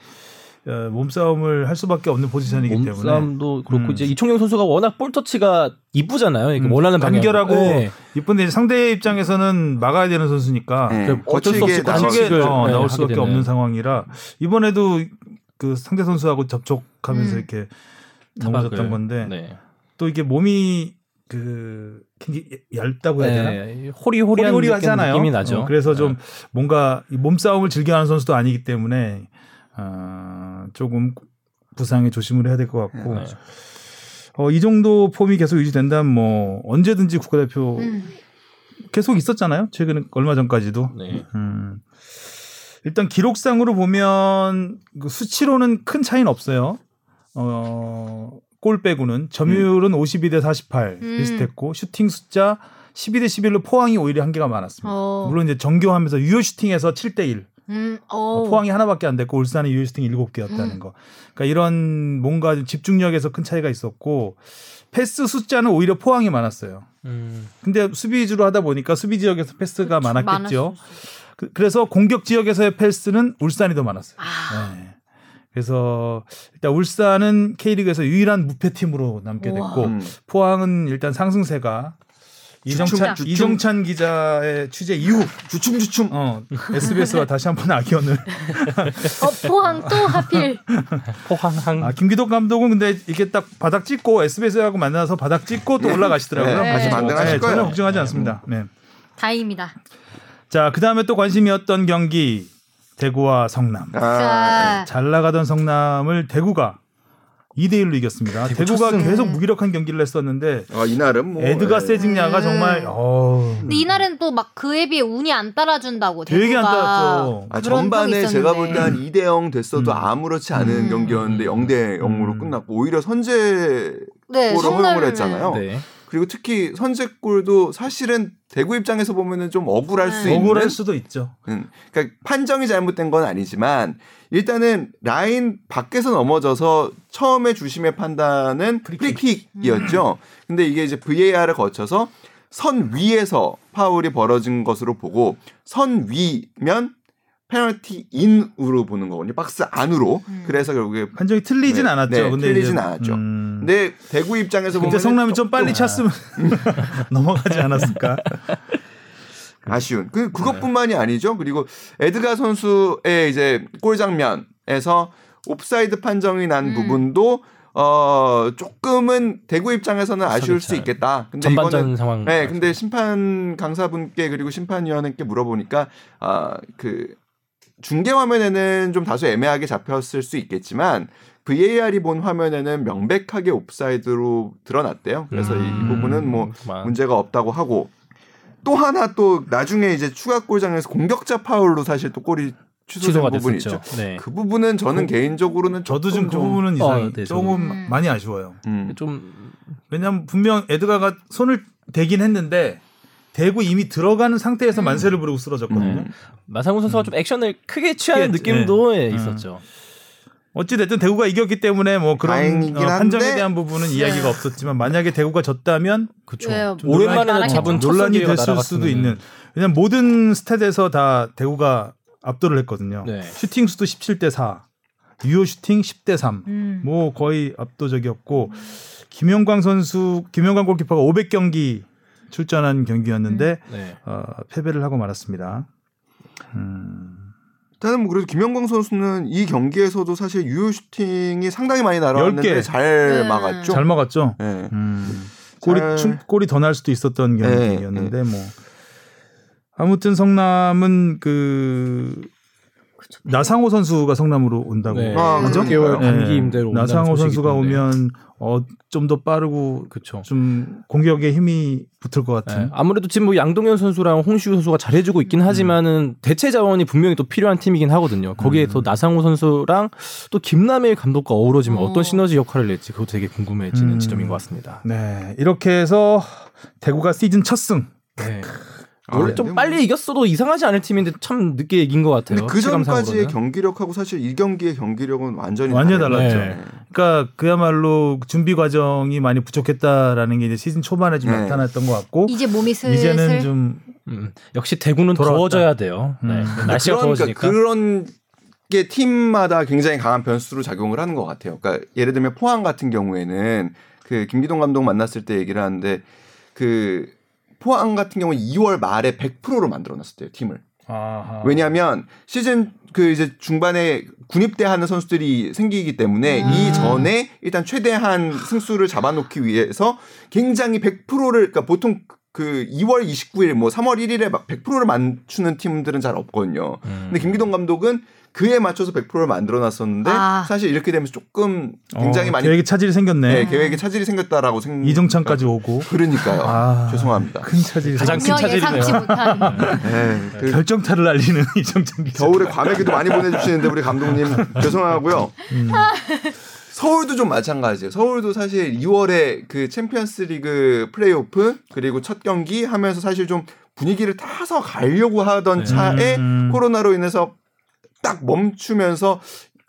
몸싸움을 할 수밖에 없는 포지션이기 몸싸움도 때문에 몸싸움도 그렇고 음. 이제 이청용 선수가 워낙 볼터치가 이쁘잖아요. 그러니까 음, 원하는 단결하고 네. 이쁜데 상대 입장에서는 막아야 되는 선수니까 네. 어쩔 수 없이 거칠게 어, 네, 나올 수밖에 되네. 없는 상황이라 이번에도 그 상대 선수하고 접촉하면서 음. 이렇게 넘어졌던 건데 네. 또 이게 몸이 그 얇다고 해야 되나? 네, 호리호리한 호리호리 느낌이 나죠. 어, 그래서 좀 네. 뭔가 몸싸움을 즐겨하는 선수도 아니기 때문에 어, 조금 부상에 조심을 해야 될 것 같고 네. 어, 이 정도 폼이 계속 유지된다면 뭐 언제든지 국가대표 음. 계속 있었잖아요. 최근 얼마 전까지도. 네. 음. 일단 기록상으로 보면 그 수치로는 큰 차이는 없어요. 어. 골 빼고는 점유율은 음. 오십이 대 사십팔 음. 비슷했고 슈팅 숫자 십이 대 십일로 포항이 오히려 한 개가 많았습니다. 어. 물론 이제 정교하면서 유효 슈팅에서 칠 대 일 음. 어, 포항이 하나밖에 안 됐고 울산이 유효 슈팅 일곱 개였다는 음. 거. 그러니까 이런 뭔가 좀 집중력에서 큰 차이가 있었고 패스 숫자는 오히려 포항이 많았어요. 음. 근데 수비 위주로 하다 보니까 수비 지역에서 패스가 그치, 많았겠죠. 그, 그래서 공격 지역에서의 패스는 울산이 더 많았어요. 아. 네. 그래서 일단 울산은 K리그에서 유일한 무패팀으로 남게 우와. 됐고 포항은 일단 상승세가 이정찬, 이정찬 기자의 취재 이후 주춤주춤 어, 에스비에스와 다시 한번 악연을 어, 포항 또 하필 포항항 아, 김기덕 감독은 근데 이게 딱 바닥 찍고 에스비에스하고 만나서 바닥 찍고 또 올라가시더라고요. 네. 다시 만나실 네, 거예요. 전혀 걱정하지 네. 않습니다. 네. 다행입니다. 자, 그 다음에 또 관심이었던 경기 대구와 성남. 아~ 잘 나가던 성남을 대구가 이 대 일로 이겼습니다. 대구 대구가 쳤음. 계속 무기력한 경기를 했었는데 아, 이날은 뭐 에드가 세징야가 음. 정말 어. 근데 이날은 또 막 그에 비해 운이 안 따라준다고 대구가 되게 안 따라줘. 아, 전반에 제가 볼 때 한 이 대 영 됐어도 음. 아무렇지 않은 음. 경기였는데 영 대 영으로 음. 끝났고 오히려 선제골을 네, 허용을 했잖아요. 네. 그리고 특히 선제골도 사실은 대구 입장에서 보면은 좀 억울할 네. 수 있는 억울할 수도 있죠. 음, 그러니까 판정이 잘못된 건 아니지만 일단은 라인 밖에서 넘어져서 처음에 주심의 판단은 프리킥. 프리킥이었죠. 음. 근데 이게 이제 브이에이아르을 거쳐서 선 위에서 파울이 벌어진 것으로 보고 선 위면 페널티 인으로 보는 거거든요. 박스 안으로. 음. 그래서 결국에 판정이 틀리진 네, 않았죠. 네, 근데 틀리진 이제, 않았죠. 음. 근데 대구 입장에서 보면 성남이 좀 빨리 찼으면 넘어가지 않았을까? 아쉬운. 그 그것뿐만이 아니죠. 그리고 에드가 선수의 이제 골 장면에서 옵사이드 판정이 난 음. 부분도 어 조금은 대구 입장에서는 아쉬울 수 있겠다. 근데 전반전 이거는, 상황. 네, 근데 심판 강사분께 그리고 심판위원님께 물어보니까 아 그. 어, 중계 화면에는 좀 다소 애매하게 잡혔을 수 있겠지만 브이에이아르이 본 화면에는 명백하게 옵사이드로 드러났대요. 그래서 음, 이 부분은 뭐 그만. 문제가 없다고 하고 또 하나 또 나중에 이제 추가 골장에서 공격자 파울로 사실 또 골이 취소된 부분이 됐었죠. 있죠. 네. 그 부분은 저는 음, 개인적으로는 저도 좀 그 부분은 이상이 어, 네, 조금 음. 많이 아쉬워요. 음. 좀 왜냐하면 분명 에드가가 손을 대긴 했는데. 대구 이미 들어가는 상태에서 음. 만세를 부르고 쓰러졌거든요. 음. 마상훈 선수가 음. 좀 액션을 크게 취하는 크게, 느낌도 네. 있었죠. 어찌 됐든 대구가 이겼기 때문에 뭐 그런 어, 판정에 대한 부분은 네. 이야기가 없었지만 만약에 대구가 졌다면 그쵸. 네, 오랜만에 잡은 논란이 됐을 날아갔으면. 수도 있는. 왜냐면 모든 스탯에서 다 대구가 압도를 했거든요. 네. 슈팅 수도 십칠 대 사, 유효 슈팅 십 대 삼, 음. 뭐 거의 압도적이었고 김영광 선수, 김영광 골키퍼가 오백 경기. 출전한 경기였는데 네. 어, 패배를 하고 말았습니다. 음. 일단은 뭐 그래도 김영광 선수는 이 경기에서도 사실 유효 슈팅이 상당히 많이 날아왔는데 잘 음. 막았죠. 잘 막았죠. 네. 음. 골이 잘... 춤, 골이 더 날 수도 있었던 경기였는데 네. 네. 뭐 아무튼 성남은 그 그렇죠. 나상호 선수가 성남으로 온다고. 네. 아, 그죠? 네. 단기 임대로. 나상호 선수가 오면 어, 좀 더 빠르고 그쵸. 좀 공격에 힘이 붙을 것 같은. 네. 아무래도 지금 뭐 양동현 선수랑 홍시우 선수가 잘해주고 있긴 하지만은 음. 대체 자원이 분명히 또 필요한 팀이긴 하거든요. 거기에 음. 또 나상호 선수랑 또 김남일 감독과 어우러지면 어. 어떤 시너지 역할을 낼지 그것도 되게 궁금해지는 음. 지점인 것 같습니다. 네, 이렇게 해서 대구가 시즌 첫 승. 네. 원래 아, 좀 네, 빨리 뭐... 이겼어도 이상하지 않을 팀인데 참 늦게 이긴 것 같아요. 근데 그 전까지의 경기력하고 사실 이 경기의 경기력은 완전히 완전 달랐죠. 네. 그러니까 그야말로 준비 과정이 많이 부족했다라는 게 이제 시즌 초반에 좀 네. 나타났던 것 같고 이제 몸이 슬슬 이제는 좀 음, 역시 대구는 돌아왔다. 더워져야 돼요. 네. 음. 날씨가 그러니까 더워지니까 그런 게 팀마다 굉장히 강한 변수로 작용을 하는 것 같아요. 그러니까 예를 들면 포항 같은 경우에는 그 김기동 감독 만났을 때 얘기를 하는데 그 포항 같은 경우는 이월 말에 백 퍼센트로 만들어놨었대요, 팀을. 아하. 왜냐하면 시즌 그 이제 중반에 군입대 하는 선수들이 생기기 때문에 아. 이전에 일단 최대한 승수를 잡아놓기 위해서 굉장히 백 퍼센트를, 그러니까 보통 그 이월 이십구일 뭐 삼월 일일에 백 퍼센트를 맞추는 팀들은 잘 없거든요. 음. 근데 김기동 감독은 그에 맞춰서 백 퍼센트를 만들어놨었는데 아. 사실 이렇게 되면서 조금 굉장히 어, 많이 계획에 차질이 생겼네. 네, 계획에 차질이 생겼다라고 생각. 이정찬까지 오고. 그러니까요. 아. 죄송합니다. 큰 차질. 가장 큰 차질이네요. 네, 그 결정타를 날리는 이정찬 기자. 겨울에 과메기도 많이 보내주시는데 우리 감독님 죄송하고요. 음. 서울도 좀 마찬가지예요. 서울도 사실 이월에 그 챔피언스리그 플레이오프 그리고 첫 경기 하면서 사실 좀 분위기를 타서 가려고 하던 차에 음. 코로나로 인해서. 딱 멈추면서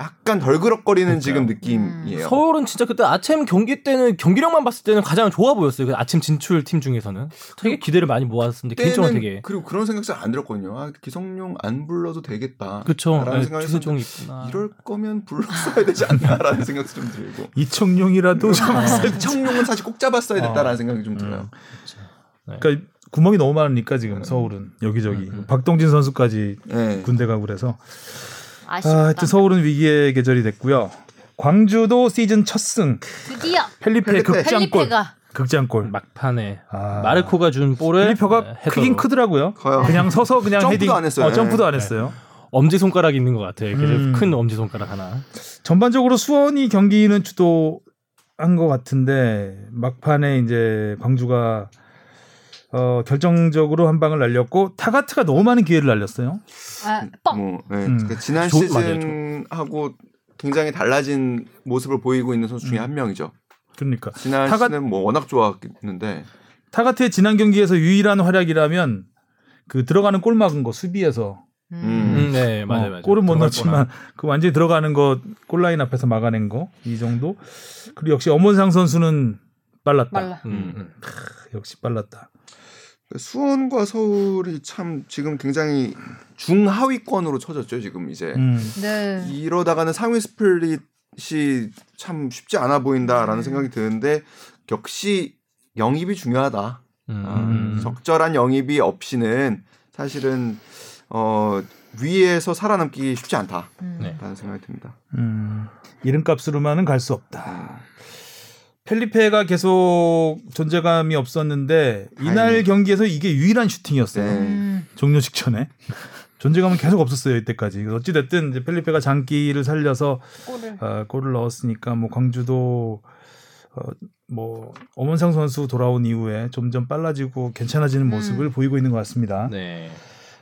약간 덜그럭거리는 지금 느낌이에요. 서울은 진짜 그때 아침 경기 때는 경기력만 봤을 때는 가장 좋아 보였어요. 그 아침 진출 팀 중에서는 되게 기대를 많이 모았었는데 개인적으로 되게 그리고 그런 생각 잘 안 들었거든요. 아, 기성용 안 불러도 되겠다. 그렇죠. 추세종이 있구나. 이럴 거면 불렀어야 되지 않나라는 생각도 좀 들고 이청용이라도 잡았어요. 이청용은 사실 꼭 잡았어야 됐다라는 어. 생각이 좀 들어요. 음. 네. 그러니까 구멍이 너무 많으니까 지금 네. 서울은 여기저기 네. 박동진 선수까지 네. 군대 가고 그래서 아쉽다. 아, 서울은 위기의 계절이 됐고요. 광주도 시즌 첫 승. 드디어 펠리페, 펠리페. 극장골. 펠리페가. 극장골. 막판에 아. 마르코가 준 볼을 펠리페가 네, 크긴 크더라고요. 커요. 그냥 서서 그냥 점프도 헤딩. 안 했어요. 어, 점프도 안 했어요. 네. 엄지 손가락이 있는 것 같아요. 음. 큰 엄지 손가락 하나. 전반적으로 수원이 경기는 주도한 것 같은데 막판에 이제 광주가 어, 결정적으로 한 방을 날렸고 타가트가 너무 많은 기회를 날렸어요. 아, 뻥. 뭐, 네. 음. 그러니까 지난 조, 시즌하고 맞아요, 굉장히 달라진 모습을 보이고 있는 선수 중에 음. 한 명이죠. 그러니까 지난 타가... 시즌은 뭐 워낙 좋았는데 타가트의 지난 경기에서 유일한 활약이라면 그 들어가는 골 막은 거 수비에서 음. 음, 네, 맞아요, 맞아요. 어, 골은 못 넣었지만 그 완전히 들어가는 거 골라인 앞에서 막아낸 거 이 정도. 그리고 역시 엄원상 선수는 빨랐다. 음, 음. 크, 역시 빨랐다. 수원과 서울이 참 지금 굉장히 중하위권으로 쳐졌죠 지금 이제. 음. 네. 이러다가는 상위 스플릿이 참 쉽지 않아 보인다라는 네. 생각이 드는데 역시 영입이 중요하다. 음. 음. 적절한 영입이 없이는 사실은 어, 위에서 살아남기 쉽지 않다라는 음. 생각이 듭니다. 음. 이름값으로만은 갈 수 없다. 펠리페가 계속 존재감이 없었는데 이날 아유. 경기에서 이게 유일한 슈팅이었어요. 네. 종료 직전에 존재감은 계속 없었어요 이때까지. 어찌 됐든 이제 펠리페가 장기를 살려서 골을, 어, 골을 넣었으니까 뭐 광주도 어, 뭐 엄원상 선수 돌아온 이후에 점점 빨라지고 괜찮아지는 모습을 음. 보이고 있는 것 같습니다. 네.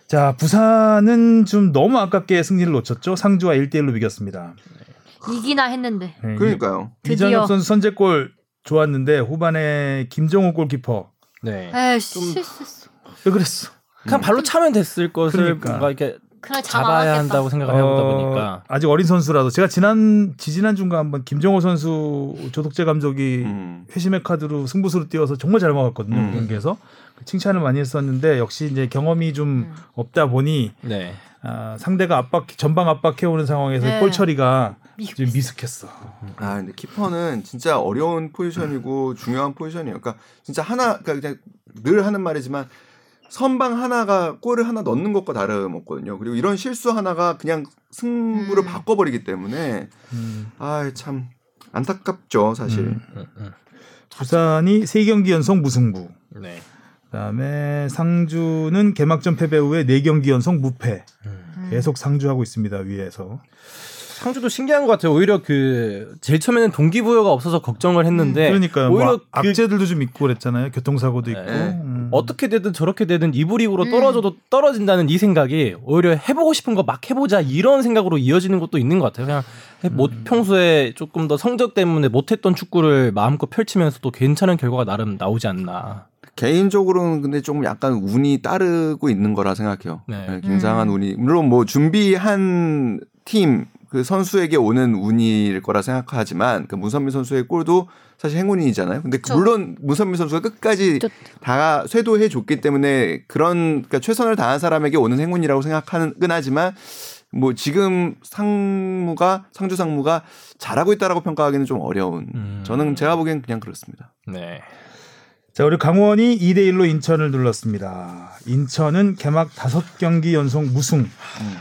자 부산은 좀 너무 아깝게 승리를 놓쳤죠. 상주와 일 대 일로 이겼습니다. 네. 이기나 했는데. 네, 그러니까요. 이정찬 선수 선제골 좋았는데 후반에 김정우 골키퍼. 네. 에이, 실수했어. 왜 그랬어? 그냥 음. 발로 차면 됐을 것을 그러니까. 뭔가 이렇게 잡아야 한다고 생각을 해보다 어, 보니까 아직 어린 선수라도 제가 지난 지지난 중간 한번 김정호 선수 조덕재 감독이 음. 회심의 카드로 승부수로 띄워서 정말 잘 막았거든요 음. 경기에서 칭찬을 많이 했었는데 역시 이제 경험이 좀 음. 없다 보니 네. 아, 상대가 압박 전방 압박해오는 상황에서 네. 골 처리가 지금 미숙했어. 아 근데 키퍼는 진짜 어려운 포지션이고 음. 중요한 포지션이에요. 그러니까 진짜 하나 그러니까 그냥 늘 하는 말이지만. 선방 하나가 골을 하나 넣는 것과 다름없거든요. 그리고 이런 실수 하나가 그냥 승부를 음. 바꿔버리기 때문에 음. 아, 참 안타깝죠 사실. 음. 음, 음. 부산이 세 경기 연속 무승부. 네. 그다음에 상주는 개막전 패배 후에 네 경기 연속 무패. 음. 계속 상주하고 있습니다. 위에서. 상주도 신기한 것 같아요. 오히려 그 제일 처음에는 동기부여가 없어서 걱정을 했는데 그러니까요. 오히려 뭐 악재들도 그... 좀 있고 그랬잖아요. 교통사고도 있고. 음. 어떻게 되든 저렇게 되든 이부리그로 음. 떨어져도 떨어진다는 이 생각이 오히려 해보고 싶은 거 막 해보자 이런 생각으로 이어지는 것도 있는 것 같아요. 그냥 못 음. 평소에 조금 더 성적 때문에 못했던 축구를 마음껏 펼치면서도 괜찮은 결과가 나름 나오지 않나. 개인적으로는 근데 조금 약간 운이 따르고 있는 거라 생각해요. 네. 굉장한 음. 운이. 물론 뭐 준비한 팀 그 선수에게 오는 운일 거라 생각하지만 그 문선민 선수의 골도 사실 행운이잖아요. 근데 그렇죠. 물론 문선민 선수가 끝까지 그렇죠. 다 쇄도해 줬기 때문에 그런 그러니까 최선을 다한 사람에게 오는 행운이라고 생각하는 건 하지만 뭐 지금 상무가 상주 상무가 잘하고 있다라고 평가하기는 좀 어려운. 음. 저는 제가 보기엔 그냥 그렇습니다. 네. 자, 우리 강원이 이 대 일로 인천을 눌렀습니다. 인천은 개막 다섯 경기 연속 무승.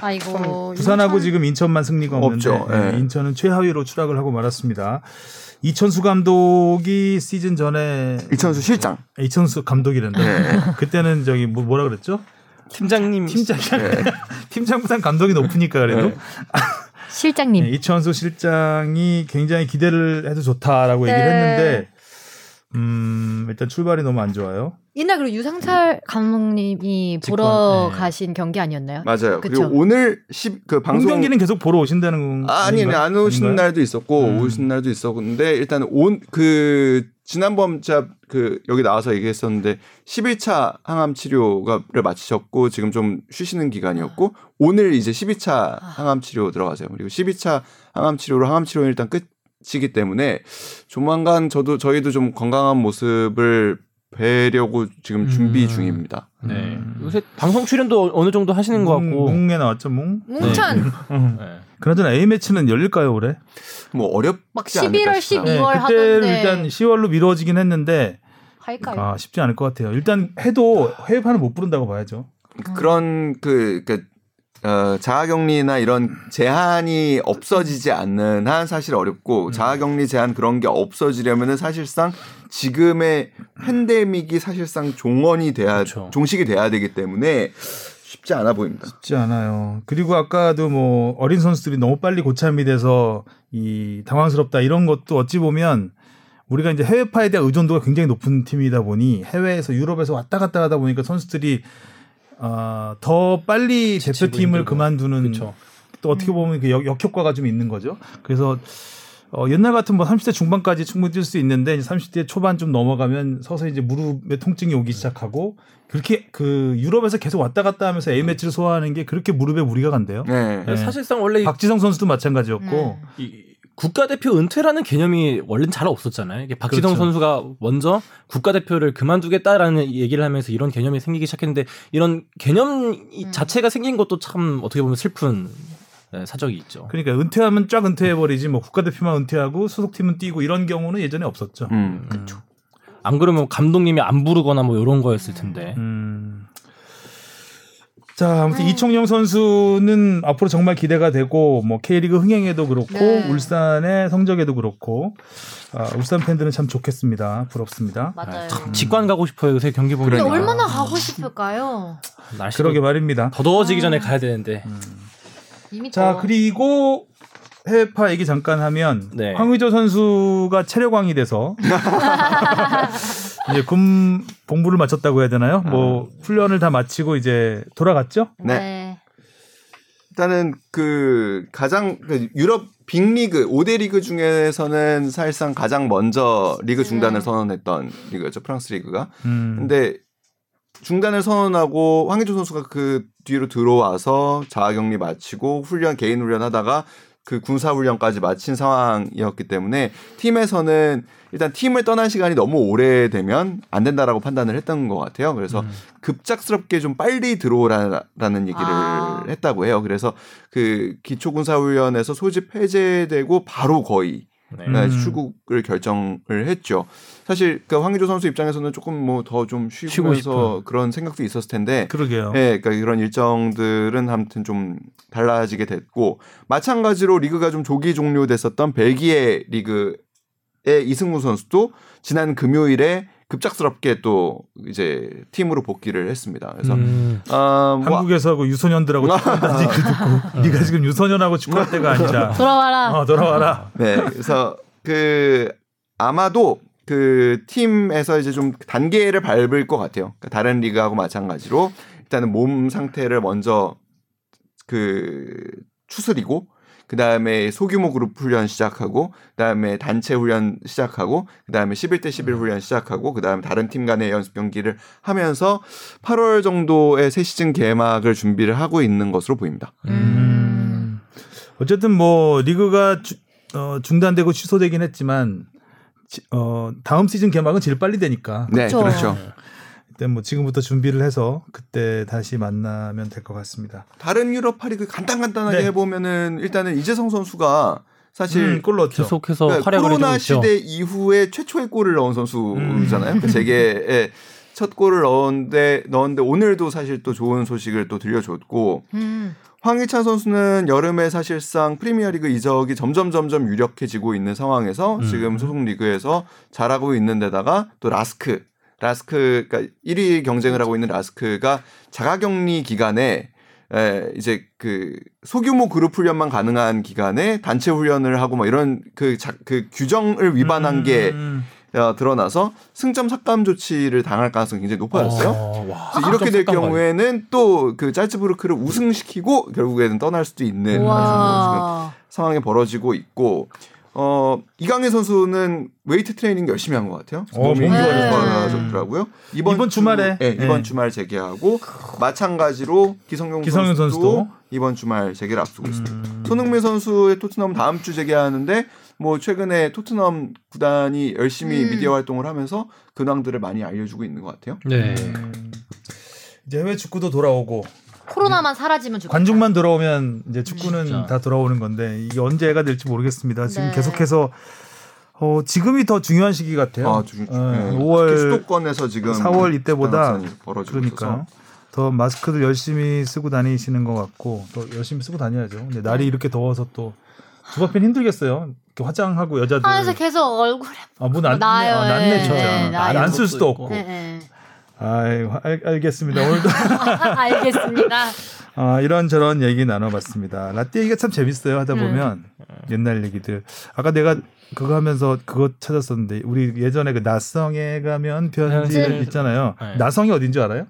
아이고. 부산하고 인천... 지금 인천만 승리가 없는데 없죠. 네. 인천은 최하위로 추락을 하고 말았습니다. 이천수 감독이 시즌 전에 이천수 실장. 이천수 감독이란다. 네. 그때는 저기 뭐라 그랬죠? 팀장님. 팀장. 네. 팀장보단 감독이 높으니까 그래도. 네. 실장님. 네, 이천수 실장이 굉장히 기대를 해도 좋다라고 네. 얘기를 했는데 음 일단 출발이 너무 안 좋아요. 옛날 그리고 유상철 감독님이 직권, 보러 네. 가신 경기 아니었나요? 맞아요. 그쵸? 그리고 오늘 십, 그 방송 경기는 계속 보러 오신다는 아, 아니 아니 안 오신 아닌가요? 날도 있었고 음. 오신 날도 있었는데 일단 온 그 지난번 제가 그 여기 나와서 얘기했었는데 십일 차 항암 치료가를 마치셨고 지금 좀 쉬시는 기간이었고 오늘 이제 십이 차 항암 치료 들어가세요. 그리고 십이 차 항암 치료로 항암 치료는 일단 끝. 시기 때문에 조만간 저도 저희도 좀 건강한 모습을 뵈려고 지금 음. 준비 중입니다. 네. 음. 요새 방송 출연도 어느 정도 하시는 몽, 것 같고 몽에 나왔죠 몽. 몽찬. 네. 네. 그나저나 A 매치는 열릴까요 올해? 뭐 어렵지 않을까 싶어요. 십일월, 십이월 네, 하던데. 그때 일단 시월로 미뤄지긴 했는데 할까요? 아 쉽지 않을 것 같아요. 일단 해도 해외판을 못 부른다고 봐야죠. 음. 그런 그. 그 어, 자가격리나 이런 제한이 없어지지 않는 한 사실 어렵고 음. 자가격리 제한 그런 게 없어지려면은 사실상 지금의 팬데믹이 사실상 종언이 돼야 그렇죠. 종식이 돼야 되기 때문에 쉽지 않아 보입니다. 쉽지 않아요. 그리고 아까도 뭐 어린 선수들이 너무 빨리 고참이 돼서 이 당황스럽다 이런 것도 어찌 보면 우리가 이제 해외파에 대한 의존도가 굉장히 높은 팀이다 보니 해외에서 유럽에서 왔다 갔다 하다 보니까 선수들이 어, 더 빨리 대표팀을 그만두는 그쵸. 또 어떻게 보면 그 역, 역효과가 좀 있는 거죠. 그래서 어, 옛날 같은 뭐 삼십 대 중반까지 충분히 뛸 수 있는데 이제 삼십 대 초반 좀 넘어가면 서서히 이제 무릎에 통증이 오기 시작하고 그렇게 그 유럽에서 계속 왔다 갔다 하면서 A 매치를 소화하는 게 그렇게 무릎에 무리가 간대요. 네. 네. 사실상 원래 박지성 선수도 마찬가지였고. 네. 이, 국가대표 은퇴라는 개념이 원래는 잘 없었잖아요. 이게 박지성 그렇죠. 선수가 먼저 국가대표를 그만두겠다라는 얘기를 하면서 이런 개념이 생기기 시작했는데 이런 개념 음. 자체가 생긴 것도 참 어떻게 보면 슬픈 사적이 있죠. 그러니까 은퇴하면 쫙 은퇴해버리지 뭐 국가대표만 은퇴하고 소속팀은 뛰고 이런 경우는 예전에 없었죠. 음. 음. 그렇죠. 안 그러면 감독님이 안 부르거나 뭐 이런 거였을 텐데. 음. 자, 아무튼 음. 이청용 선수는 앞으로 정말 기대가 되고 뭐 K리그 흥행에도 그렇고 네. 울산의 성적에도 그렇고 아, 울산 팬들은 참 좋겠습니다. 부럽습니다. 맞아요. 참 직관 가고 싶어요. 요새 경기 보면 그러니까. 얼마나 가고 싶을까요? 그러게 말입니다. 더 더워지기 음. 전에 가야 되는데. 음. 이미 자, 더워. 그리고 해외파 얘기 잠깐 하면 네. 황의조 선수가 체력왕이 돼서 이제 금 공부를 마쳤다고 해야 되나요? 아. 뭐 훈련을 다 마치고 이제 돌아갔죠? 네. 네. 일단은 그 가장 유럽 빅리그 오 대 리그 중에서는 사실상 가장 먼저 리그 중단을 선언했던 리그였죠. 프랑스 리그가. 음. 근데 중단을 선언하고 황의조 선수가 그 뒤로 들어와서 자가격리 마치고 훈련 개인 훈련하다가 그 군사훈련까지 마친 상황이었기 때문에 팀에서는 일단 팀을 떠난 시간이 너무 오래되면 안 된다라고 판단을 했던 것 같아요. 그래서 음. 급작스럽게 좀 빨리 들어오라는 얘기를 아. 했다고 해요. 그래서 그 기초군사훈련에서 소집 해제되고 바로 거의 네. 출국을 결정을 했죠. 사실 그 황의조 선수 입장에서는 조금 뭐 더 좀 쉬면서 그런 생각도 있었을 텐데, 그러게요. 예, 그러니까 이런 일정들은 아무튼 좀 달라지게 됐고 마찬가지로 리그가 좀 조기 종료됐었던 벨기에 리그의 이승우 선수도 지난 금요일에 급작스럽게 또 이제 팀으로 복귀를 했습니다. 그래서 음, 어, 뭐, 한국에서 그 유소년들하고 축구한다는 얘기 듣고 네가 지금 유소년하고 축구할 때가 아니다. 돌아와라. 어, 돌아와라. 네, 그래서 그 아마도 그 팀에서 이제 좀 단계를 밟을 것 같아요. 그러니까 다른 리그하고 마찬가지로 일단은 몸 상태를 먼저 그 추스리고 그 다음에 소규모 그룹 훈련 시작하고 그 다음에 단체 훈련 시작하고 그 다음에 십일 대 십일 훈련 시작하고 그 다음에 다른 팀 간의 연습 경기를 하면서 팔월 정도에 새 시즌 개막을 준비를 하고 있는 것으로 보입니다. 음. 어쨌든 뭐 리그가 주, 어, 중단되고 취소되긴 했지만 지, 어, 다음 시즌 개막은 제일 빨리 되니까. 네, 그렇죠. 그렇죠. 일단 뭐 지금부터 준비를 해서 그때 다시 만나면 될 것 같습니다. 다른 유럽 파리그 간단간단하게 네. 해보면은 일단은 이재성 선수가 사실 골 음, 넣었죠. 계속해서 그러니까 활약을 코로나 시대 있죠. 이후에 최초의 골을 넣은 선수잖아요. 음. 재계에 첫 골을 넣었는데, 넣었는데 오늘도 사실 또 좋은 소식을 또 들려줬고 음. 황희찬 선수는 여름에 사실상 프리미어리그 이적이 점점 점점 유력해지고 있는 상황에서 음. 지금 소속 리그에서 잘하고 있는 데다가 또 라스크 라스크가 그러니까 일 위 경쟁을 하고 있는 라스크가 자가격리 기간에 에 이제 그 소규모 그룹 훈련만 가능한 기간에 단체 훈련을 하고 막 이런 그, 자, 그 규정을 위반한 음. 게 드러나서 승점 삭감 조치를 당할 가능성이 굉장히 높아졌어요. 와, 그래서 이렇게 될 경우에는 또 그 짤츠부르크를 우승시키고 결국에는 떠날 수도 있는 지금 상황이 벌어지고 있고 어, 이강인 선수는 웨이트 트레이닝 열심히 한 것 같아요. 몸이 좋아졌더라고요. 이번, 이번 주, 주말에 네, 네. 이번 주말 재개하고 마찬가지로 기성용, 기성용 선수도, 선수도 이번 주말 재개를 앞두고 음. 있습니다. 손흥민 선수의 토트넘 다음 주 재개하는데 뭐 최근에 토트넘 구단이 열심히 음. 미디어 활동을 하면서 근황들을 많이 알려주고 있는 것 같아요. 네. 이제 해외 축구도 돌아오고. 코로나만 사라지면 좋겠다. 관중만 들어오면 이제 축구는 진짜. 다 돌아오는 건데 이게 언제가 될지 모르겠습니다. 지금 네. 계속해서 어, 지금이 더 중요한 시기 같아요. 아, 주, 주, 네. 오월 수도권에서 지금 사월 이때보다 벌어지고 그러니까 더 마스크도 열심히 쓰고 다니시는 것 같고 더 열심히 쓰고 다녀야죠. 근데 날이 이렇게 더워서 또 주바펜 힘들겠어요. 이렇게 화장하고 여자들. 그래서 계속 얼굴에 아, 문 안 나요. 아, 낫네 진짜. 안 쓸 수도 없고. 네, 네. 아, 알, 알겠습니다. 오늘도 알겠습니다. 아, 이런 저런 얘기 나눠봤습니다. 라떼 얘기가 참 재밌어요. 하다 보면 음. 옛날 얘기들. 아까 내가 그거 하면서 그거 찾았었는데 우리 예전에 그 나성에 가면 편지 네. 있잖아요. 네. 나성이 어딘지 알아요?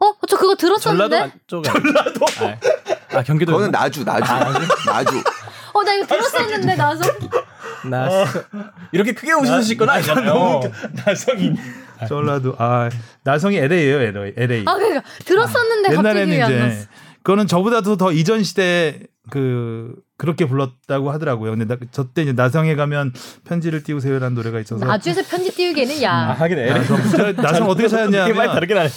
어, 저 그거 들었었는데. 전라도. 전라도. 아, 경기도. 그거는 나주, 나주, 아, 나주. 어, 나 이거 들었었는데 나성. 나성. 어. 이렇게 크게 웃으실 건 아니잖아요. 나성이. 전라도 아 나성이 엘에이예요 엘에이. 아 그러니까 들었었는데 아, 갑자기 왜 안 났어? 그거는 저보다도 더 이전 시대 그 그렇게 불렀다고 하더라고요. 근데 나, 저 때 이제 나성에 가면 편지를 띄우세요라는 노래가 있어서 나주에서 편지 띄우기에는 야. 아, 하긴 엘에이. 나성, 나성 어떻게 찾았냐면 많이 다르긴 하네.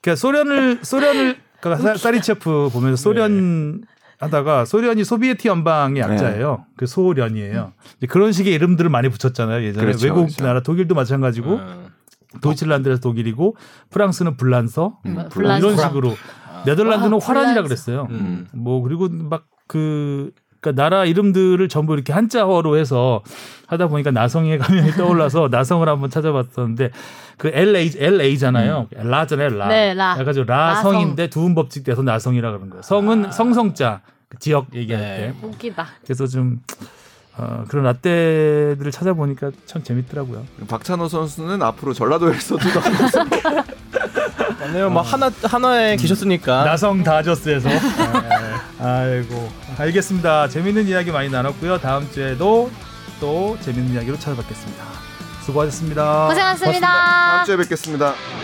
그러니까 소련을 소련을 그러니까 사리체프 보면서 소련 네. 하다가 소련이 소비에트 연방의 약자예요. 네. 그 소련이에요. 음. 그런 식의 이름들을 많이 붙였잖아요. 예전에 그렇죠, 외국 그렇죠. 나라 독일도 마찬가지고. 음. 도이칠란드에서 독일이고 프랑스는 불란서 음, 불란, 이런 식으로 아, 네덜란드는 아, 화란이라 그랬어요. 음. 뭐 그리고 막 그 그러니까 나라 이름들을 전부 이렇게 한자어로 해서 하다 보니까 나성의 가면이 떠올라서 나성을 한번 찾아봤었는데 그 엘에이 엘에이잖아요. 음. 라잖아요. 라. 네, 라. 그래가지고 라성인데 두음 법칙 돼서 나성이라 그런 거예요. 성은 아. 성성자 그 지역 얘기할 네. 때. 웃기다. 그래서 좀. 어, 그런 라떼들을 찾아보니까 참 재밌더라고요. 박찬호 선수는 앞으로 전라도에서도 나오고 막 하나 하나에 계셨으니까 나성 다저스에서 아이고 알겠습니다. 재밌는 이야기 많이 나눴고요. 다음 주에도 또 재밌는 이야기로 찾아뵙겠습니다. 수고하셨습니다. 고생하셨습니다. 고맙습니다. 다음 주에 뵙겠습니다.